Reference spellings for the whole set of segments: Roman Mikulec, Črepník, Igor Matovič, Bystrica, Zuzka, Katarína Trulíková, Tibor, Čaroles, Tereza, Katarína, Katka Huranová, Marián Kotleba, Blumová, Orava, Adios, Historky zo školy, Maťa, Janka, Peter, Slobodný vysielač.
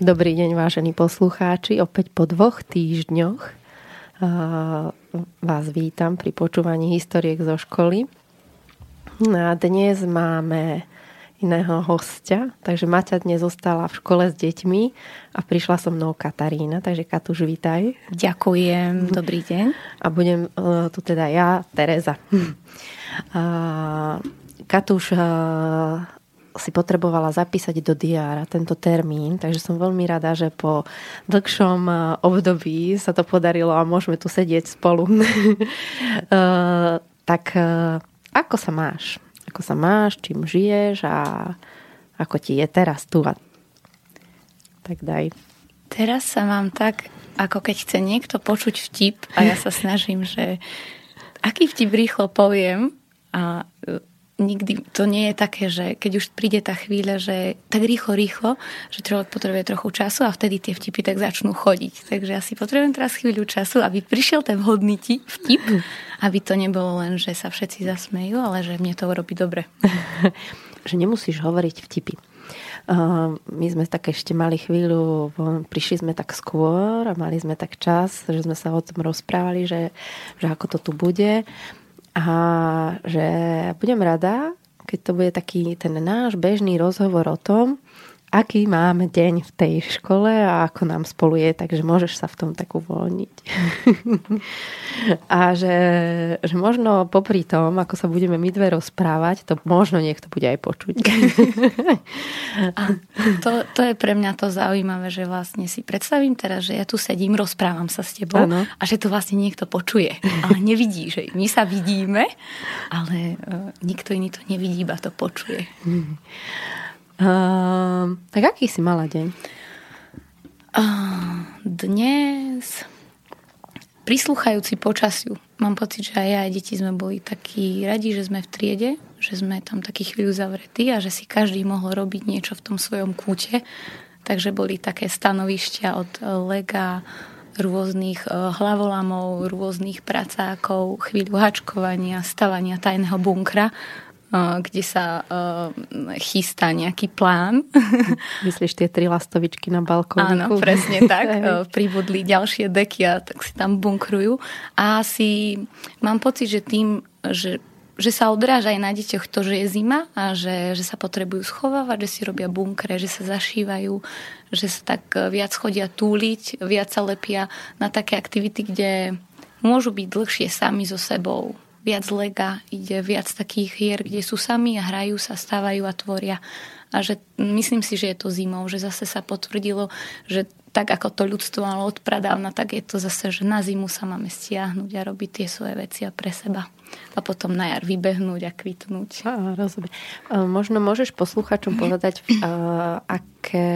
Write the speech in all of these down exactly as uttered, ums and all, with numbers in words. Dobrý deň, vážení poslucháči. Opäť po dvoch týždňoch vás vítam pri počúvaní historiek zo školy. A dnes máme iného hostia, takže Maťa dnes zostala v škole s deťmi a prišla so mnou Katarína, takže Katuš, vítaj. Ďakujem, dobrý deň. A budem tu teda ja, Tereza. Katuš si potrebovala zapísať do diára tento termín, takže som veľmi rada, že po dlhšom období sa to podarilo a môžeme tu sedieť spolu. uh, tak uh, ako sa máš? Ako sa máš? Čím žiješ? A ako ti je teraz tu? A... Tak daj. Teraz sa mám tak, ako keď chce niekto počuť vtip a ja sa snažím, že aký vtip rýchlo poviem a nikdy to nie je také, že keď už príde tá chvíľa, že tak rýchlo, rýchlo, že človek potrebuje trochu času a vtedy tie vtipy tak začnú chodiť. Takže ja si potrebujem teraz chvíľu času, aby prišiel ten vhodný vtip, aby to nebolo len, že sa všetci zasmejú, ale že mne to robí dobre. Že nemusíš hovoriť vtipy. My sme tak ešte mali chvíľu, prišli sme tak skôr a mali sme tak čas, že sme sa o tom rozprávali, že, že ako to tu bude. A že budem rada, keď to bude taký ten náš bežný rozhovor o tom, aký máme deň v tej škole a ako nám spolu je, takže môžeš sa v tom tak uvoľniť. A že, že možno popri tom, ako sa budeme my dve rozprávať, to možno niekto bude aj počuť. A to, to je pre mňa to zaujímavé, že vlastne si predstavím teraz, že ja tu sedím, rozprávam sa s tebou, ano. A že to vlastne niekto počuje, ale nevidí, že my sa vidíme, ale nikto iný to nevidí, iba to počuje. Uh, tak aký si mala deň? Uh, dnes prislúchajúci počasiu. Mám pocit, že aj ja aj deti sme boli takí radi, že sme v triede, že sme tam taký chvíľu zavretí a že si každý mohol robiť niečo v tom svojom kúte. Takže boli také stanovištia od lega, rôznych hlavolamov, rôznych pracákov, chvíľu hačkovania, stavania tajného bunkra, kde sa chystá nejaký plán. Myslíš tie tri lastovičky na balkóniku? Áno, presne tak. Pribudli ďalšie deky a tak si tam bunkrujú. A asi mám pocit, že tým, že, že sa odráža aj na deťoch to, že je zima a že, že sa potrebujú schovávať, že si robia bunkre, že sa zašívajú, že sa tak viac chodia túliť, viac sa lepia na také aktivity, kde môžu byť dlhšie sami so sebou. Viac lega, ide viac takých hier, kde sú sami a hrajú sa, stávajú a tvoria. A že myslím si, že je to zimou, že zase sa potvrdilo, že tak ako to ľudstvo malo od pradávna, tak je to zase, že na zimu sa máme stiahnuť a robiť tie svoje veci a pre seba. A potom na jar vybehnúť a kvitnúť. Á, rozumiem. Možno môžeš posluchačom povedať, aké,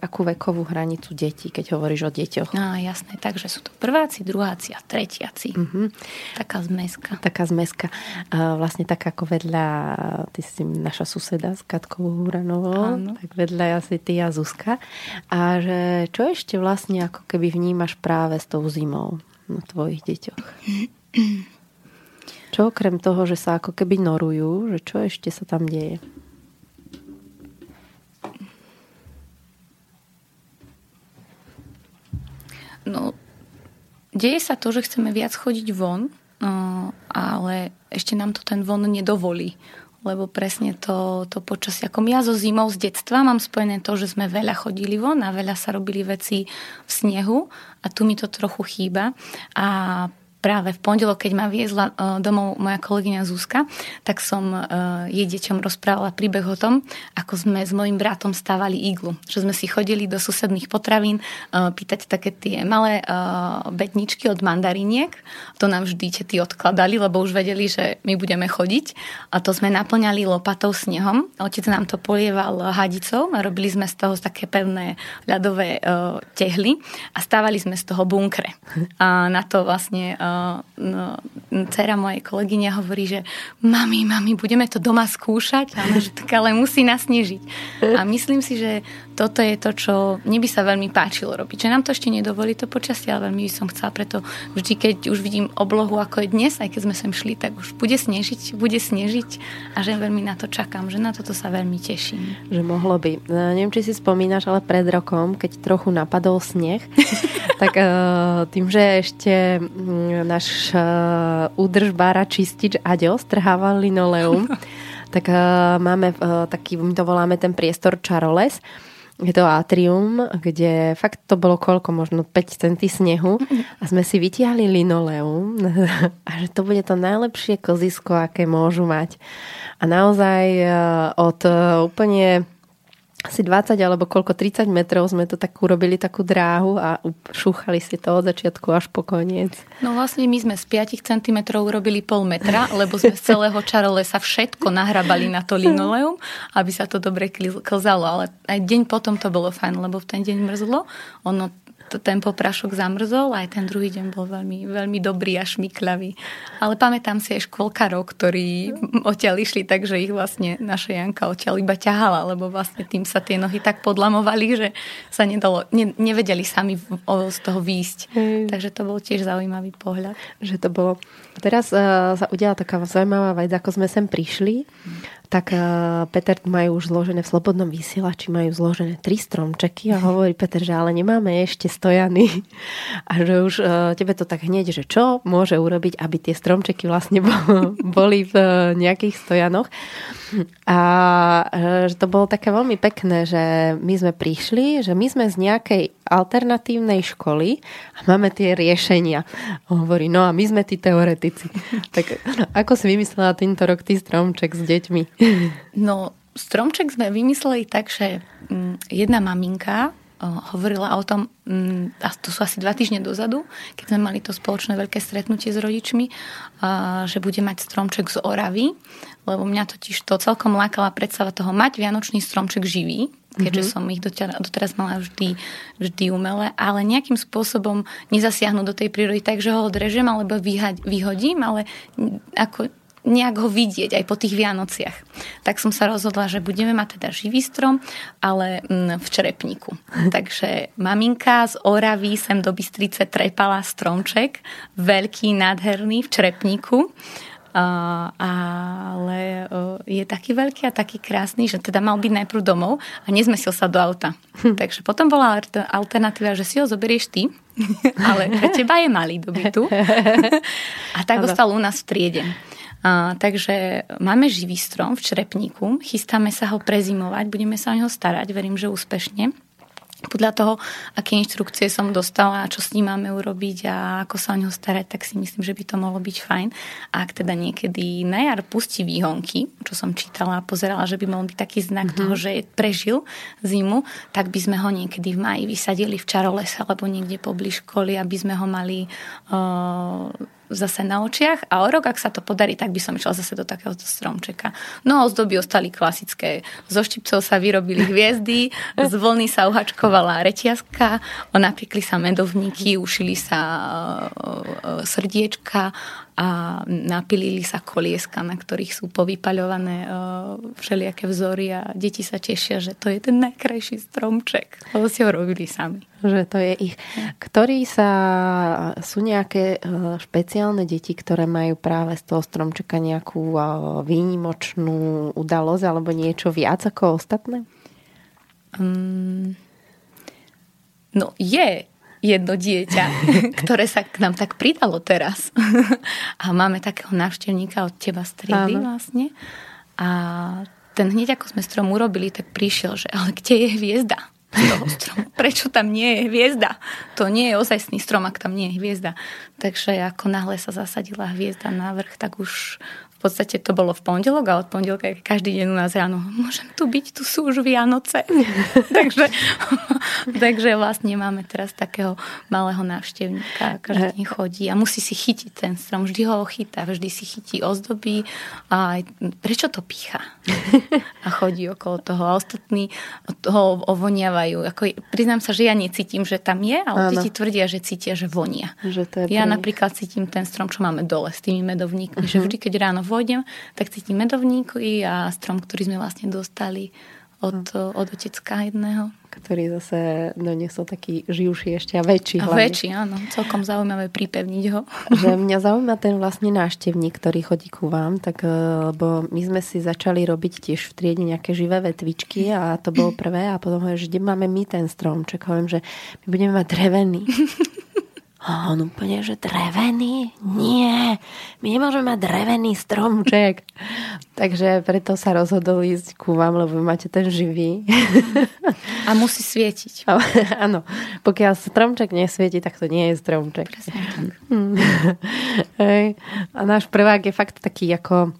akú vekovú hranicu detí, keď hovoríš o deťoch. Á, jasné, takže sú to prváci, druháci a tretiaci. Uh-huh. Taká zmeska. Taká zmeska. Vlastne tak ako vedľa, ty si naša suseda s Katkou Huranovou, áno. Tak vedľa asi ty a Zuzka. A že čo ešte vlastne ako keby vnímaš práve s tou zimou na tvojich deťoch? Čo okrem toho, že sa ako keby norujú, že čo ešte sa tam deje? No, deje sa to, že chceme viac chodiť von, no, ale ešte nám to ten von nedovolí. lebo presne to, to počasie. Ako ja zo zimou z detstva mám spojené to, že sme veľa chodili von a veľa sa robili veci v snehu a tu mi to trochu chýba. A práve v pondelok, keď ma viezla domov moja kolegyňa Zuzka, tak som jej deťom rozprávala príbeh o tom, ako sme s mojím bratom stávali iglu. Že sme si chodili do susedných potravín pýtať také tie malé bedničky od mandariniek. To nám vždy tety odkladali, lebo už vedeli, že my budeme chodiť. A to sme naplňali lopatou snehom. Otec nám to polieval hadicou a robili sme z toho také pevné ľadové tehly a stávali sme z toho bunkre. A na to vlastne No, dcera mojej kolegyne hovorí, že mami, mami, budeme to doma skúšať, ale, že tak, ale musí nasnežiť. A myslím si, že toto je to, čo mne by sa veľmi páčilo robiť. Že nám to ešte nedovolí to počasie, ale veľmi by som chcela, preto vždy, keď už vidím oblohu, ako je dnes, aj keď sme sem šli, tak už bude snežiť, bude snežiť a že veľmi na to čakám, že na toto sa veľmi teším. Že mohlo by. Neviem, či si spomínaš, ale pred rokom, keď trochu napadol sneh, tak tým, že ešte náš uh, údržbára čistič Adios strhával linoleum, tak uh, máme uh, taký, my to voláme ten priestor Čaroles. Je to atrium, kde fakt to bolo koľko, možno päť centimetrov snehu a sme si vytiahli linoleum a že to bude to najlepšie kozisko, aké môžu mať. A naozaj uh, od uh, úplne asi dvadsať alebo koľko, tridsať metrov sme to tak urobili takú dráhu a šúchali si to od začiatku až po koniec. No vlastne my sme z päť centimetrov urobili pol metra, lebo sme z celého Čarolesa všetko nahrabali na to linoleum, aby sa to dobre klzalo. Ale aj deň potom to bolo fajn, lebo v ten deň mrzlo. Ono ten poprašok zamrzol a aj ten druhý deň bol veľmi, veľmi dobrý a šmykľavý. Ale pamätám si aj škôlkarov, ktorí odtiaľ išli, takže ich vlastne naša Janka odtiaľ iba ťahala, lebo vlastne tým sa tie nohy tak podlamovali, že sa nedalo, ne, nevedeli sami z toho výjsť. Hmm. Takže to bol tiež zaujímavý pohľad. Že to bolo. Teraz uh, sa udiala taká zaujímavá vec, ako sme sem prišli, tak uh, Peter majú už zložené v Slobodnom vysielači, majú zložené tri stromčeky a hovorí Peter, že ale nemáme ešte stojany a že už uh, tebe to tak hneď, že čo môže urobiť, aby tie stromčeky vlastne bol, boli v uh, nejakých stojanoch a uh, že to bolo také veľmi pekné, že my sme prišli, že my sme z nejakej alternatívnej školy a máme tie riešenia. On hovorí, no a my sme tí teoretici. Tak ako si vymyslela tento rok tý stromček s deťmi? No, stromček sme vymysleli tak, že jedna maminka hovorila o tom, a to sú asi dva týždne dozadu, keď sme mali to spoločné veľké stretnutie s rodičmi, že bude mať stromček z Oravy, lebo mňa totiž to celkom lákala predstava toho mať vianočný stromček živý, keďže som ich doteraz mala vždy, vždy umelé, ale nejakým spôsobom nezasiahnu do tej prírody, takže ho odrežem alebo vyhodím, ale ako nejak ho vidieť aj po tých Vianociach. Tak som sa rozhodla, že budeme mať teda živý strom, ale v Črepníku. Takže maminka z Oravy sem do Bystrice trepala stromček, veľký, nádherný, v Črepníku. Uh, ale uh, je taký veľký a taký krásny, že teda mal byť najprv domov a nezmesil sa do auta. Takže potom bola alternatíva, že si ho zoberieš ty, ale pre teba je malý do bytu. A tak ostal u nás v triede. A, takže máme živý strom v Črepníku, chystáme sa ho prezimovať, budeme sa o neho starať, verím, že úspešne. Podľa toho, aké inštrukcie som dostala a čo s ním máme urobiť a ako sa o neho starať, tak si myslím, že by to mohlo byť fajn. A ak teda niekedy na jar pustí výhonky, čo som čítala a pozerala, že by mal byť taký znak mm-hmm. toho, že prežil zimu, tak by sme ho niekedy v máji vysadili v Čarolese alebo niekde poblíž školy, aby sme ho mali uh, zase na očiach a o rok, ak sa to podarí, tak by som išla zase do takéhoto stromčeka. No a ozdoby ostali klasické. Zo štipcov sa vyrobili hviezdy, z vlny sa uhačkovala reťazka, napiekli sa medovníky, ušili sa srdiečka a napilili sa kolieska, na ktorých sú povypaľované všelijaké vzory a deti sa tešia, že to je ten najkrajší stromček, lebo si ho robili sami. Že to je ich. Ktorí sa, sú nejaké špeciálne deti, ktoré majú práve z toho stromčeka nejakú výnimočnú udalosť alebo niečo viac ako ostatné? Um, no je jedno dieťa, ktoré sa k nám tak pridalo teraz. A máme takého návštevníka od teba striedy vlastne. A ten hneď, ako sme strom urobili, tak prišiel, že ale kde je hviezda z toho stromu? Prečo tam nie je hviezda? To nie je ozajstný strom, ak tam nie je hviezda. Takže ako náhle sa zasadila hviezda na vrch, tak už v podstate to bolo v pondelok a od pondelka každý deň u nás ráno môžem tu byť, tu sú už Vianoce. takže, takže vlastne máme teraz takého malého návštevníka, každý chodí a musí si chytiť ten strom, vždy ho chytá, vždy si chytí ozdoby a prečo to pícha? A chodí okolo toho a ostatní ho ovoniavajú. Ako, priznám sa, že ja necítim, že tam je, ale deti tvrdia, že cítia, že vonia. Že to je ja príliš. Napríklad cítim ten strom, čo máme dole s tými medovníkmi, uh-huh. že vždy, keď ráno vojdem, tak cítim medovníky a strom, ktorý sme vlastne dostali od, uh-huh. od otecka jedného. Ktorý zase doniesol taký živší ešte a väčší. A väčší, áno. Celkom zaujímavé pripevniť ho. Že mňa zaujíma ten vlastne návštevník, ktorý chodí ku vám, tak, lebo my sme si začali robiť tiež v triede nejaké živé vetvičky a to bolo prvé a potom hovorím, že kde máme my ten strom? Čakujem, že my budeme mať drevený. A on úplne, že drevený? Nie, my nemôžeme mať drevený stromček. Takže preto sa rozhodol ísť ku vám, lebo máte ten živý. A musí svietiť. Áno, pokiaľ stromček nesvieti, tak to nie je stromček. Presne tak. A náš prvák je fakt taký ako,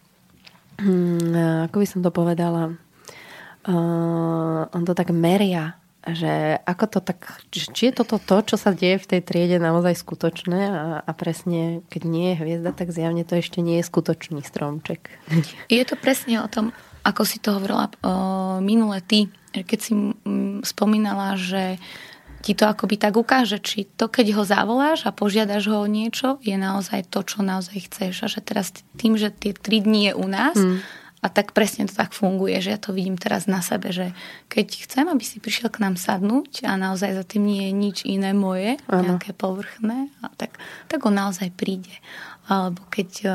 ako by som to povedala, on to tak meria. Že ako to tak, či je toto to, čo sa deje v tej triede naozaj skutočné a, a presne, keď nie je hviezda, tak zjavne to ešte nie je skutočný stromček. Je to presne o tom, ako si to hovorila minule ty, keď si spomínala, že ti to akoby tak ukáže, či to, keď ho zavoláš a požiadaš ho o niečo, je naozaj to, čo naozaj chceš. A že teraz tým, že tie tri dni je u nás, mm. A tak presne to tak funguje, že ja to vidím teraz na sebe, že keď chcem, aby si prišiel k nám sadnúť a naozaj za tým nie je nič iné moje, ano. Nejaké povrchné, a tak, tak on naozaj príde. Alebo keď uh,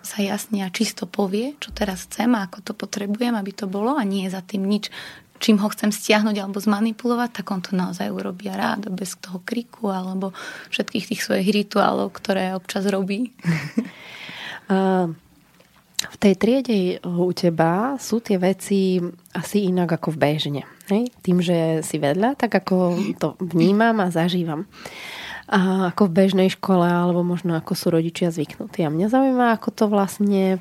sa jasne a čisto povie, čo teraz chcem a ako to potrebujem, aby to bolo a nie je za tým nič, čím ho chcem stiahnuť alebo zmanipulovať, tak on to naozaj urobia rád, bez toho kriku alebo všetkých tých svojich rituálov, ktoré občas robí. uh... V tej triede u teba sú tie veci asi inak ako v bežne. Hej? Tým, že si vedľa, tak ako to vnímam a zažívam. A ako v bežnej škole, alebo možno ako sú rodičia zvyknutí. A mňa zaujíma, ako to vlastne,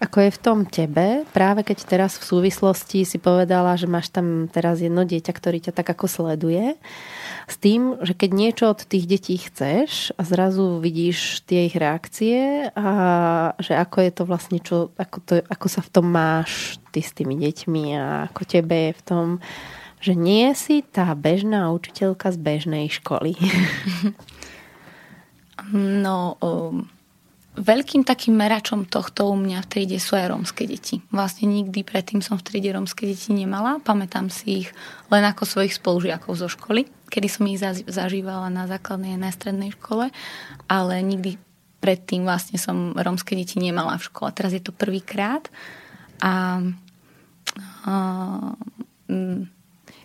ako je v tom tebe, práve keď teraz v súvislosti si povedala, že máš tam teraz jedno dieťa, ktoré ťa tak ako sleduje, s tým, že keď niečo od tých detí chceš a zrazu vidíš tie ich reakcie a že ako je to vlastne, čo, ako, to, ako sa v tom máš ty s tými deťmi a ako tebe je v tom, že nie si tá bežná učiteľka z bežnej školy. No... Um... Veľkým takým meračom tohto u mňa v triede sú aj rómske deti. Vlastne nikdy predtým som v triede rómske deti nemala. Pamätám si ich len ako svojich spolužiakov zo školy, kedy som ich zažívala na základnej a na strednej škole, ale nikdy predtým vlastne som rómske deti nemala v škole. Teraz je to prvýkrát a, a mm,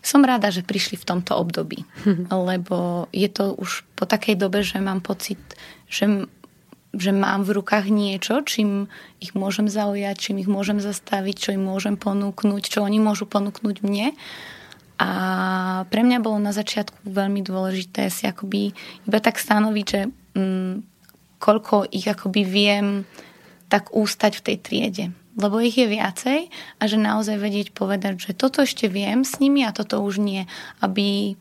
som rada, že prišli v tomto období, lebo je to už po takej dobe, že mám pocit, že že mám v rukách niečo, čím ich môžem zaujať, čím ich môžem zastaviť, čo im môžem ponúknuť, čo oni môžu ponúknuť mne. A pre mňa bolo na začiatku veľmi dôležité si akoby iba tak stanoviť, že mm, koľko ich akoby viem tak ústať v tej triede. Lebo ich je viacej a že naozaj vedieť povedať, že toto ešte viem s nimi a toto už nie, aby...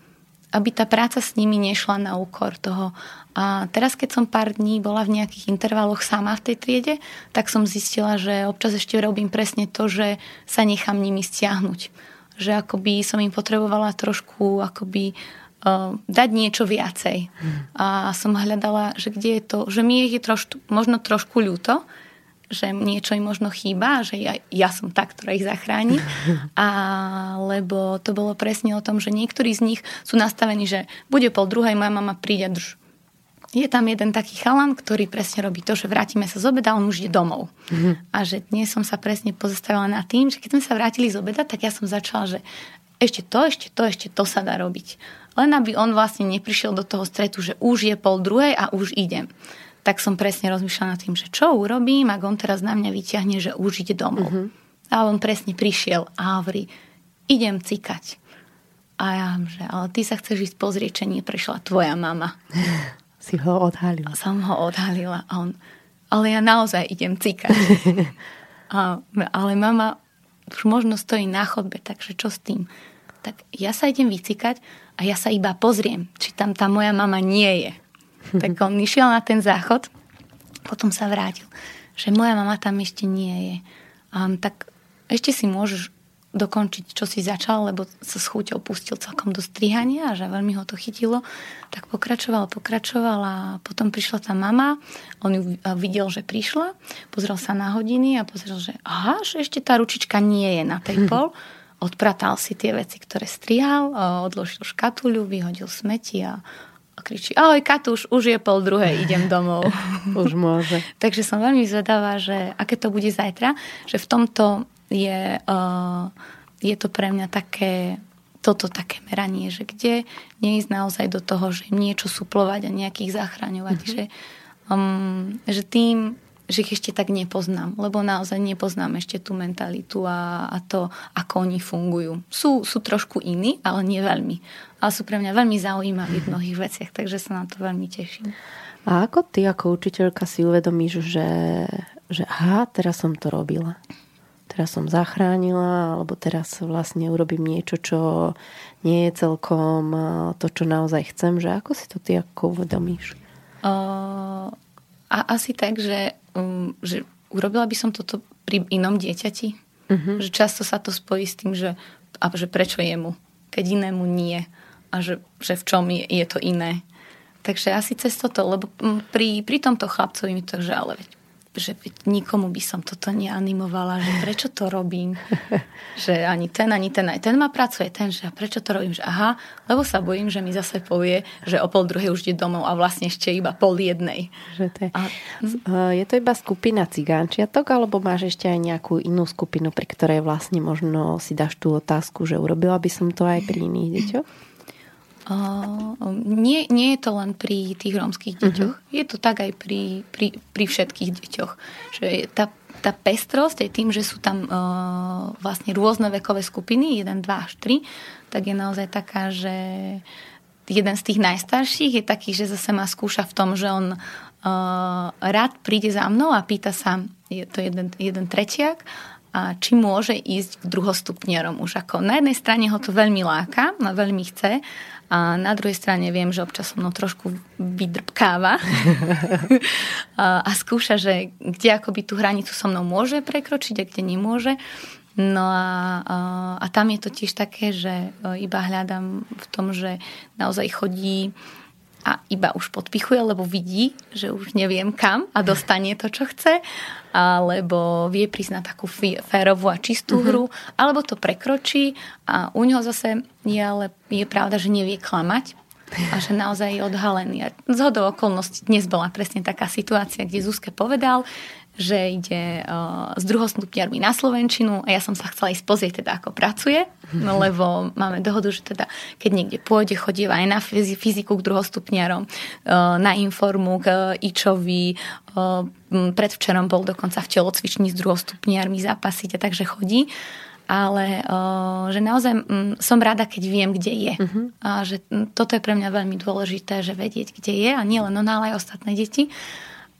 aby tá práca s nimi nešla na úkor toho. A teraz, keď som pár dní bola v nejakých intervaloch sama v tej triede, tak som zistila, že občas ešte robím presne to, že sa nechám nimi stiahnuť. Že akoby som im potrebovala trošku akoby uh, dať niečo viacej. Hmm. A som hľadala, že kde je to, že mi je trošku, možno trošku ľúto, že niečo im možno chýba, že ja, ja som tá, ktorá ich zachráni. A, lebo to bolo presne o tom, že niektorí z nich sú nastavení, že bude pol druhej, moja mama príde a drž. Je tam jeden taký chalan, ktorý presne robí to, že vrátime sa z obeda, on už ide domov. Mm-hmm. A že dnes som sa presne pozastavila nad tým, že keď sme sa vrátili z obeda, tak ja som začala, že ešte to, ešte to, ešte to sa dá robiť. Len aby on vlastne neprišiel do toho stretu, že už je pol druhej a už idem. Tak som presne rozmýšľala nad tým, že čo urobím, ak on teraz na mňa vyťahne, že už ide domov. Uh-huh. A A on presne prišiel a hovorí, idem cikať. A ja vám, že ale ty sa chceš ísť pozrieť, či nie prišla tvoja mama. Si ho odhalila. Som ho odhalila. A on, ale ja naozaj idem cikať. A, ale mama už možno stojí na chodbe, takže čo s tým? Tak ja sa idem vycikať a ja sa iba pozriem, či tam tá moja mama nie je. Tak on išiel na ten záchod, potom sa vrátil, že moja mama tam ešte nie je. Um, tak ešte si môžeš dokončiť, čo si začal, lebo sa s chuťou pustil celkom do strihania a že veľmi ho to chytilo. Tak pokračoval, pokračoval a potom prišla tá mama. On ju videl, že prišla, pozrel sa na hodiny a pozrel, že aha, že ešte tá ručička nie je na tej pol. Odpratal si tie veci, ktoré strihal, odložil škatuľu, vyhodil smeti a a kričí, ahoj Katuš, už je pol druhé, idem domov. Už môže. Takže som veľmi zvedavá, že aké to bude zajtra, že v tomto je, uh, je to pre mňa také, toto také meranie, že kde neísť naozaj do toho, že im niečo suplovať a nejakých zachraňovať, mm-hmm. že, um, že tým, že ich ešte tak nepoznám, lebo naozaj nepoznám ešte tú mentalitu a, a to, ako oni fungujú. Sú, sú trošku iní, ale nie veľmi. Ale sú pre mňa veľmi zaujímaví v mnohých veciach, takže sa na to veľmi teším. A ako ty ako učiteľka si uvedomíš, že, že aha, teraz som to robila, teraz som zachránila, alebo teraz vlastne urobím niečo, čo nie je celkom to, čo naozaj chcem, že ako si to ty ako uvedomíš? Uh, a asi tak, že Um, že urobila by som toto pri inom dieťati. Uh-huh. Že často sa to spojí s tým, že, a že prečo jemu, keď inému nie. A že, že v čom je, je to iné. Takže asi cez toto, lebo pri, pri tomto chlapcovi mi to, že ale veď, že veď nikomu by som toto neanimovala, že prečo to robím. Že ani ten, ani ten, aj ten ma pracuje, ten, že prečo to robím, že aha, lebo sa bojím, že mi zase povie, že o pol druhej už ide domov a vlastne ešte iba pol jednej. Že to je. A, hm? Je to iba skupina cigánčiatok, alebo máš ešte aj nejakú inú skupinu, pri ktorej vlastne možno si dáš tú otázku, že urobila by som to aj pri iných deťoch? Uh, nie, nie je to len pri tých rómskych deťoch. Uh-huh. Je to tak aj pri, pri, pri všetkých deťoch. Že tá, tá pestrosť aj tým, že sú tam uh, vlastne rôzne vekové skupiny, jeden, dva až tri, tak je naozaj taká, že jeden z tých najstarších je taký, že zase ma skúša v tom, že on uh, rád príde za mnou a pýta sa, je to jeden, jeden tretiak, a či môže ísť k druhostupňarom už ako. Na jednej strane ho to veľmi láka, veľmi chce, a na druhej strane viem, že občas so mnou trošku vydrbkáva a skúša, že kde akoby tú hranicu so mnou môže prekročiť a kde nemôže. No a, a tam je to tiež také, že iba hľadám v tom, že naozaj chodí a iba už podpichuje, lebo vidí, že už neviem kam a dostane to, čo chce, alebo vie prísť na takú férovú a čistú uh-huh. hru, alebo to prekročí a u ňoho zase je, ale je pravda, že nevie klamať a že naozaj je odhalený. A zhodou okolností dnes bola presne taká situácia, kde Zuzke povedal, že ide uh, s druhostupňarmi na slovenčinu a ja som sa chcela ísť pozrieť teda ako pracuje, no lebo máme dohodu, že teda keď niekde pôjde, chodíva aj na fyziku k druhostupňarom, uh, na informu k uh, Ičovi, uh, predvčerom bol dokonca v telocvični s druhostupňarmi zápasiť a takže chodí, ale uh, že naozaj um, som rada, keď viem, kde je. Uh-huh. A že um, toto je pre mňa veľmi dôležité, že vedieť, kde je a nie len ona, ale aj ostatné deti.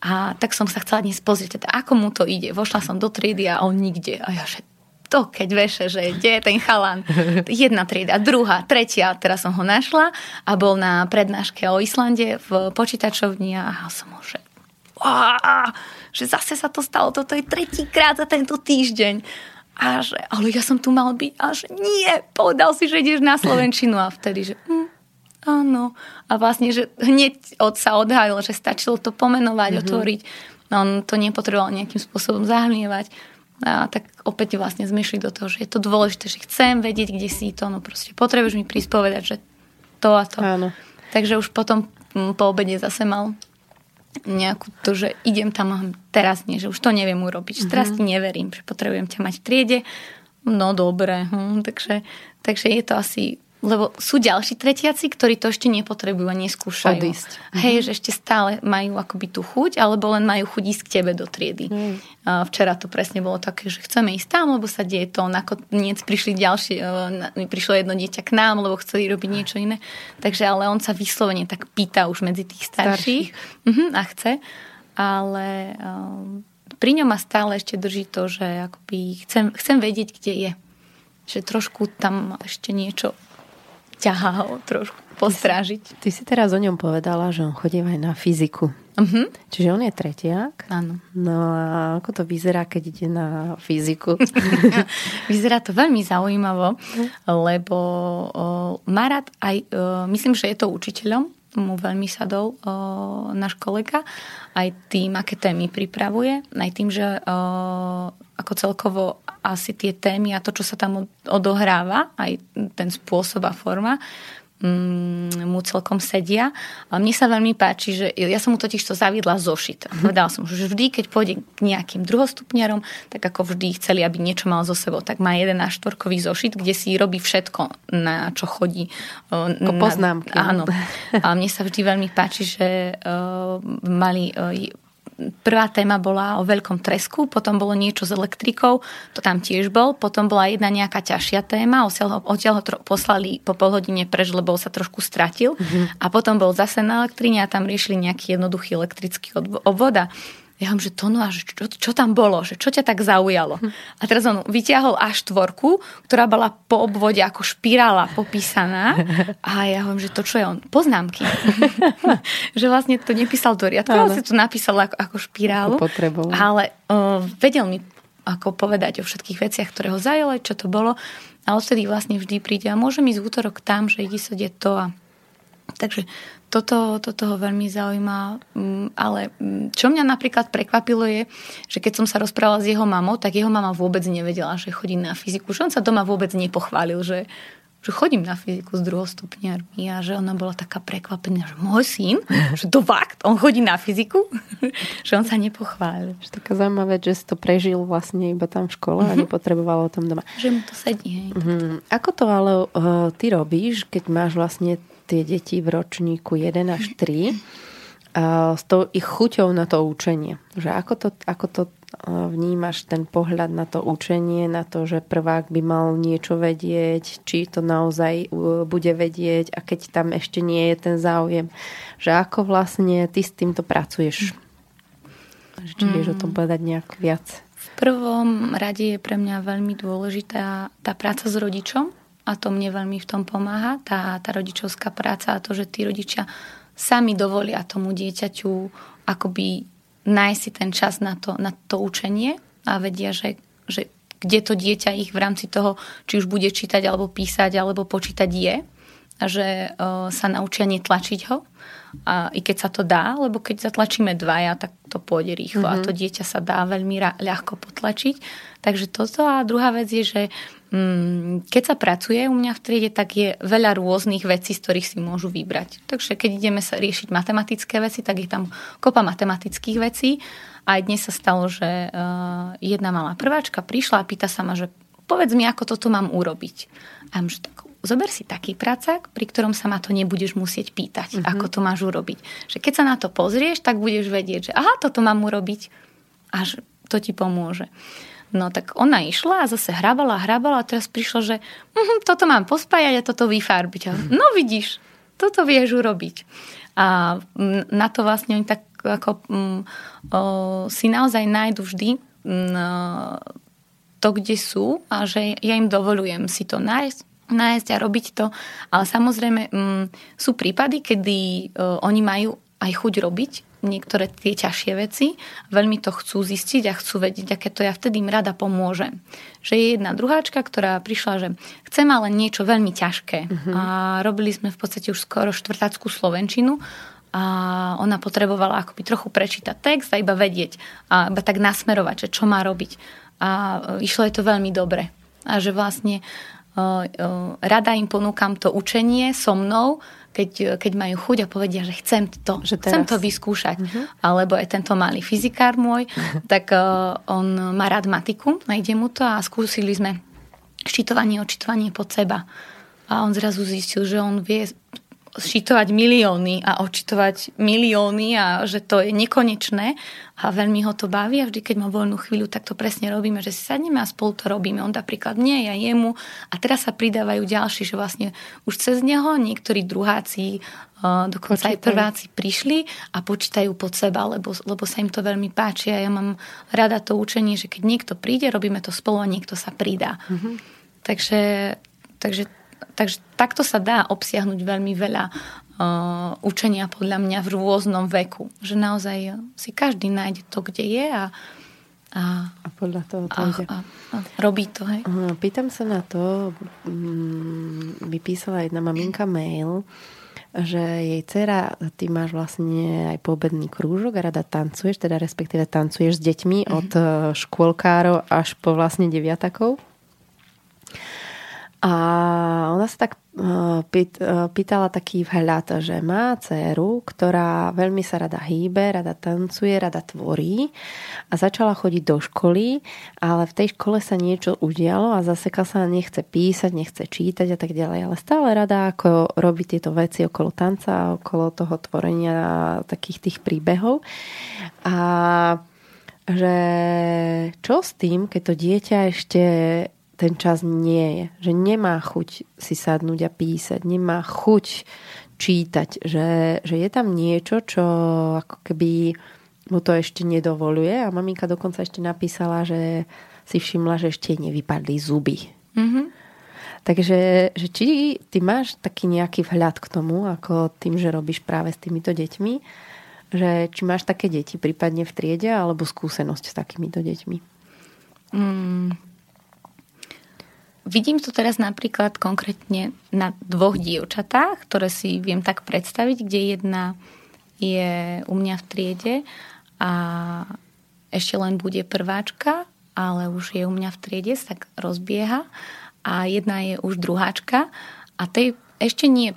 A tak som sa chcela dnes pozrieť, teda ako mu to ide. Vošla som do triedy a on nikde. A ja, že to keď veše, že kde je ten chalan? Jedna trieda, druhá, tretia. Teraz som ho našla a bol na prednáške o Islande v počítačovni a som ho, že, á, že zase sa to stalo, toto je tretíkrát za tento týždeň. A že, ale ja som tu mal byť. A že nie, povedal si, že ideš na slovenčinu. A vtedy, že hm, áno. A vlastne, že hneď od sa odhalil, že stačilo to pomenovať, mm-hmm. otvoriť. No, on to nepotreboval nejakým spôsobom zahmlievať. A tak opäť vlastne sme išli do toho, že je to dôležité, že chcem vedieť, kde si to. No proste potrebuješ mi prísť povedať, že to a to. Áno. Takže už potom po obede zase mal nejakú to, že idem tam a teraz nie, že už to neviem urobiť. Mm-hmm. Teraz ti neverím, že potrebujem ťa mať v triede. No dobre. Hm, takže, takže je to asi Lebo sú ďalší tretiaci, ktorí to ešte nepotrebujú a neskúšajú. Odísť. Hej, že ešte stále majú akoby tú chuť, alebo len majú chuť ísť k tebe do triedy. Mm. Včera to presne bolo také, že chceme ísť tam, lebo sa deje to. Nakoniec prišli ďalšie, prišlo jedno dieťa k nám, lebo chceli robiť niečo iné. Takže ale on sa vyslovene tak pýta už medzi tých starších. Starší. A chce. Ale pri ňom ma stále ešte drží to, že akoby chcem, chcem vedieť, kde je. Že trošku tam ešte niečo ťahá ho trošku postrážiť. Ty si, ty si teraz o ňom povedala, že on chodí aj na fyziku. Uh-huh. Čiže on je tretiak. Áno. No a ako to vyzerá, keď ide na fyziku? Vyzerá to veľmi zaujímavo, uh-huh. lebo má rád aj, myslím, že je to učiteľom, mu veľmi sadol náš kolega, aj tým, aké témy pripravuje, aj tým, že ako celkovo asi tie témy a to, čo sa tam odohráva, aj ten spôsob a forma mu celkom sedia. A mne sa veľmi páči, že ja som mu totiž to zaviedla zošit. Povedala som, že vždy, keď pôjde k nejakým druhostupňarom, tak ako vždy chceli, aby niečo mal so sebou, tak má jeden náštvorkový zošit, kde si robí všetko, na čo chodí. Ko poznámky. Áno. A mne sa vždy veľmi páči, že uh, mali... Uh, prvá téma bola o veľkom tresku, potom bolo niečo s elektrikou, to tam tiež bol, potom bola jedna nejaká ťažšia téma, odtiaľ ho, odtiaľ ho tro, poslali po pol hodine preč, lebo sa trošku stratil mm-hmm. a potom bol zase na elektrine a tam riešili nejaký jednoduchý elektrický obvod. Ja vám, že to no a čo, čo tam bolo? Že čo ťa tak zaujalo? A teraz on vyťahol á štvorku, ktorá bola po obvode ako špirála popísaná a ja vám, že to čo je on? Poznámky. Že vlastne to nepísal do riadka, ale si to napísal ako, ako špirálu. Ako potreboval. Ale uh, vedel mi ako povedať o všetkých veciach, ktoré ho zajalo, čo to bolo a odtedy vlastne vždy príde a môžem ísť v útorok tam, že ide so to a takže toto, toto ho veľmi zaujíma, ale čo mňa napríklad prekvapilo je, že keď som sa rozprávala s jeho mamou, tak jeho mama vôbec nevedela, že chodí na fyziku, že on sa doma vôbec nepochválil, že, že chodím na fyziku s druhostupňarmi a že ona bola taká prekvapená, že môj syn, že to fakt, on chodí na fyziku, že on sa nepochválil. Že taká zaujímavá vec, že si to prežil vlastne iba tam v škole mm-hmm. a nepotreboval o tom doma. Že mu to sedí. Hej, mm-hmm. Ako to ale uh, ty robíš, keď máš vlastne tie deti v ročníku jeden až tri a s tou ich chuťou na to učenie. Že ako to, ako to vnímaš, ten pohľad na to učenie, na to, že prvák by mal niečo vedieť, či to naozaj bude vedieť a keď tam ešte nie je ten záujem. Že ako vlastne ty s týmto pracuješ? Či vieš o tom povedať nejak viac? V prvom rade je pre mňa veľmi dôležitá tá práca s rodičom, a to mne veľmi v tom pomáha, tá, tá rodičovská práca a to, že tí rodičia sami dovolia tomu dieťaťu akoby nájsť si ten čas na to, na to učenie a vedia, že, že kde to dieťa ich v rámci toho, či už bude čítať, alebo písať, alebo počítať je, a že uh, sa naučia netlačiť ho. A i keď sa to dá, lebo keď zatlačíme dvaja, tak to pôjde rýchlo mm-hmm. a to dieťa sa dá veľmi ra- ľahko potlačiť. Takže toto a druhá vec je, že mm, keď sa pracuje u mňa v triede, tak je veľa rôznych vecí, z ktorých si môžu vybrať. Takže keď ideme sa riešiť matematické veci, tak je tam kopa matematických vecí. A dnes sa stalo, že uh, jedna malá prváčka prišla a pýta sa ma, že povedz mi, ako toto mám urobiť. A mám, že tak zober si taký pracák, pri ktorom sa ma to nebudeš musieť pýtať, mm-hmm. ako to máš urobiť. Že keď sa na to pozrieš, tak budeš vedieť, že aha, toto mám urobiť, až to ti pomôže. No tak ona išla a zase hrabala, hrabala a teraz prišlo, že hm, toto mám pospájať a toto vyfarbiť. A, no vidíš, toto vieš urobiť. A na to vlastne oni tak ako mm, o, si naozaj nájdu vždy mm, to, kde sú a že ja im dovolujem si to nájsť, nájsť a robiť to. Ale samozrejme m, sú prípady, kedy e, oni majú aj chuť robiť niektoré tie ťažšie veci. Veľmi to chcú zistiť a chcú vedieť, aké to ja vtedy im rada pomôžem. Že je jedna druháčka, ktorá prišla, že chcem ale niečo veľmi ťažké. Mm-hmm. A robili sme v podstate už skoro štvrtácku slovenčinu a ona potrebovala akoby trochu prečítať text a iba vedieť a iba tak nasmerovať, že čo má robiť. A išlo je to veľmi dobre. A že vlastne rada im ponúkam to učenie so mnou, keď, keď majú chuť a povedia, že chcem to, že chcem to vyskúšať. Uh-huh. Alebo aj tento malý fyzikár môj, tak uh, on má rád matiku, nájde mu to a skúsili sme ščitovanie, odčitovanie pod seba. A a on zrazu zistil, že on vie šitovať milióny a odčitovať milióny a že to je nekonečné a veľmi ho to baví a vždy, keď má voľnú chvíľu, tak to presne robíme, že si sadneme a spolu to robíme. On napríklad nie, ja jemu a teraz sa pridávajú ďalší, že vlastne už cez neho niektorí druháci, dokonca počítajú. Aj prváci prišli a počítajú pod seba, lebo, lebo sa im to veľmi páči a ja mám rada to učenie, že keď niekto príde, robíme to spolu a niekto sa pridá. Mhm. Takže, takže Takže takto sa dá obsiahnuť veľmi veľa uh, učenia podľa mňa v rôznom veku. Že naozaj si každý nájde to, kde je a, a, a podľa toho to a, ide. A, a robí to. Hej. Pýtam sa na to, mi písala jedna maminka mail, že jej dcera, ty máš vlastne aj poobedný krúžok a rada tancuješ, teda respektíve tancuješ s deťmi mm-hmm. od škôlkárov až po vlastne deviatakov. A ona sa tak pýtala taký vhľad, že má dceru, ktorá veľmi sa rada hýbe, rada tancuje, rada tvorí a začala chodiť do školy, ale v tej škole sa niečo udialo a zasekla sa, nechce písať, nechce čítať a tak ďalej, ale stále rada ako robí tieto veci okolo tanca, okolo toho tvorenia takých tých príbehov. A že čo s tým, keď to dieťa ešte ten čas nie je. Že nemá chuť si sadnúť a písať, nemá chuť čítať, že, že je tam niečo, čo ako keby mu to ešte nedovoluje a maminka dokonca ešte napísala, že si všimla, že ešte nevypadli zuby. Mm-hmm. Takže že či ty máš taký nejaký vhľad k tomu, ako tým, že robíš práve s týmito deťmi, že či máš také deti prípadne v triede alebo skúsenosť s takýmito deťmi? Mm. Vidím to teraz napríklad konkrétne na dvoch dievčatách, ktoré si viem tak predstaviť, kde jedna je u mňa v triede a ešte len bude prváčka, ale už je u mňa v triede, sa tak rozbieha a jedna je už druháčka a tej ešte nie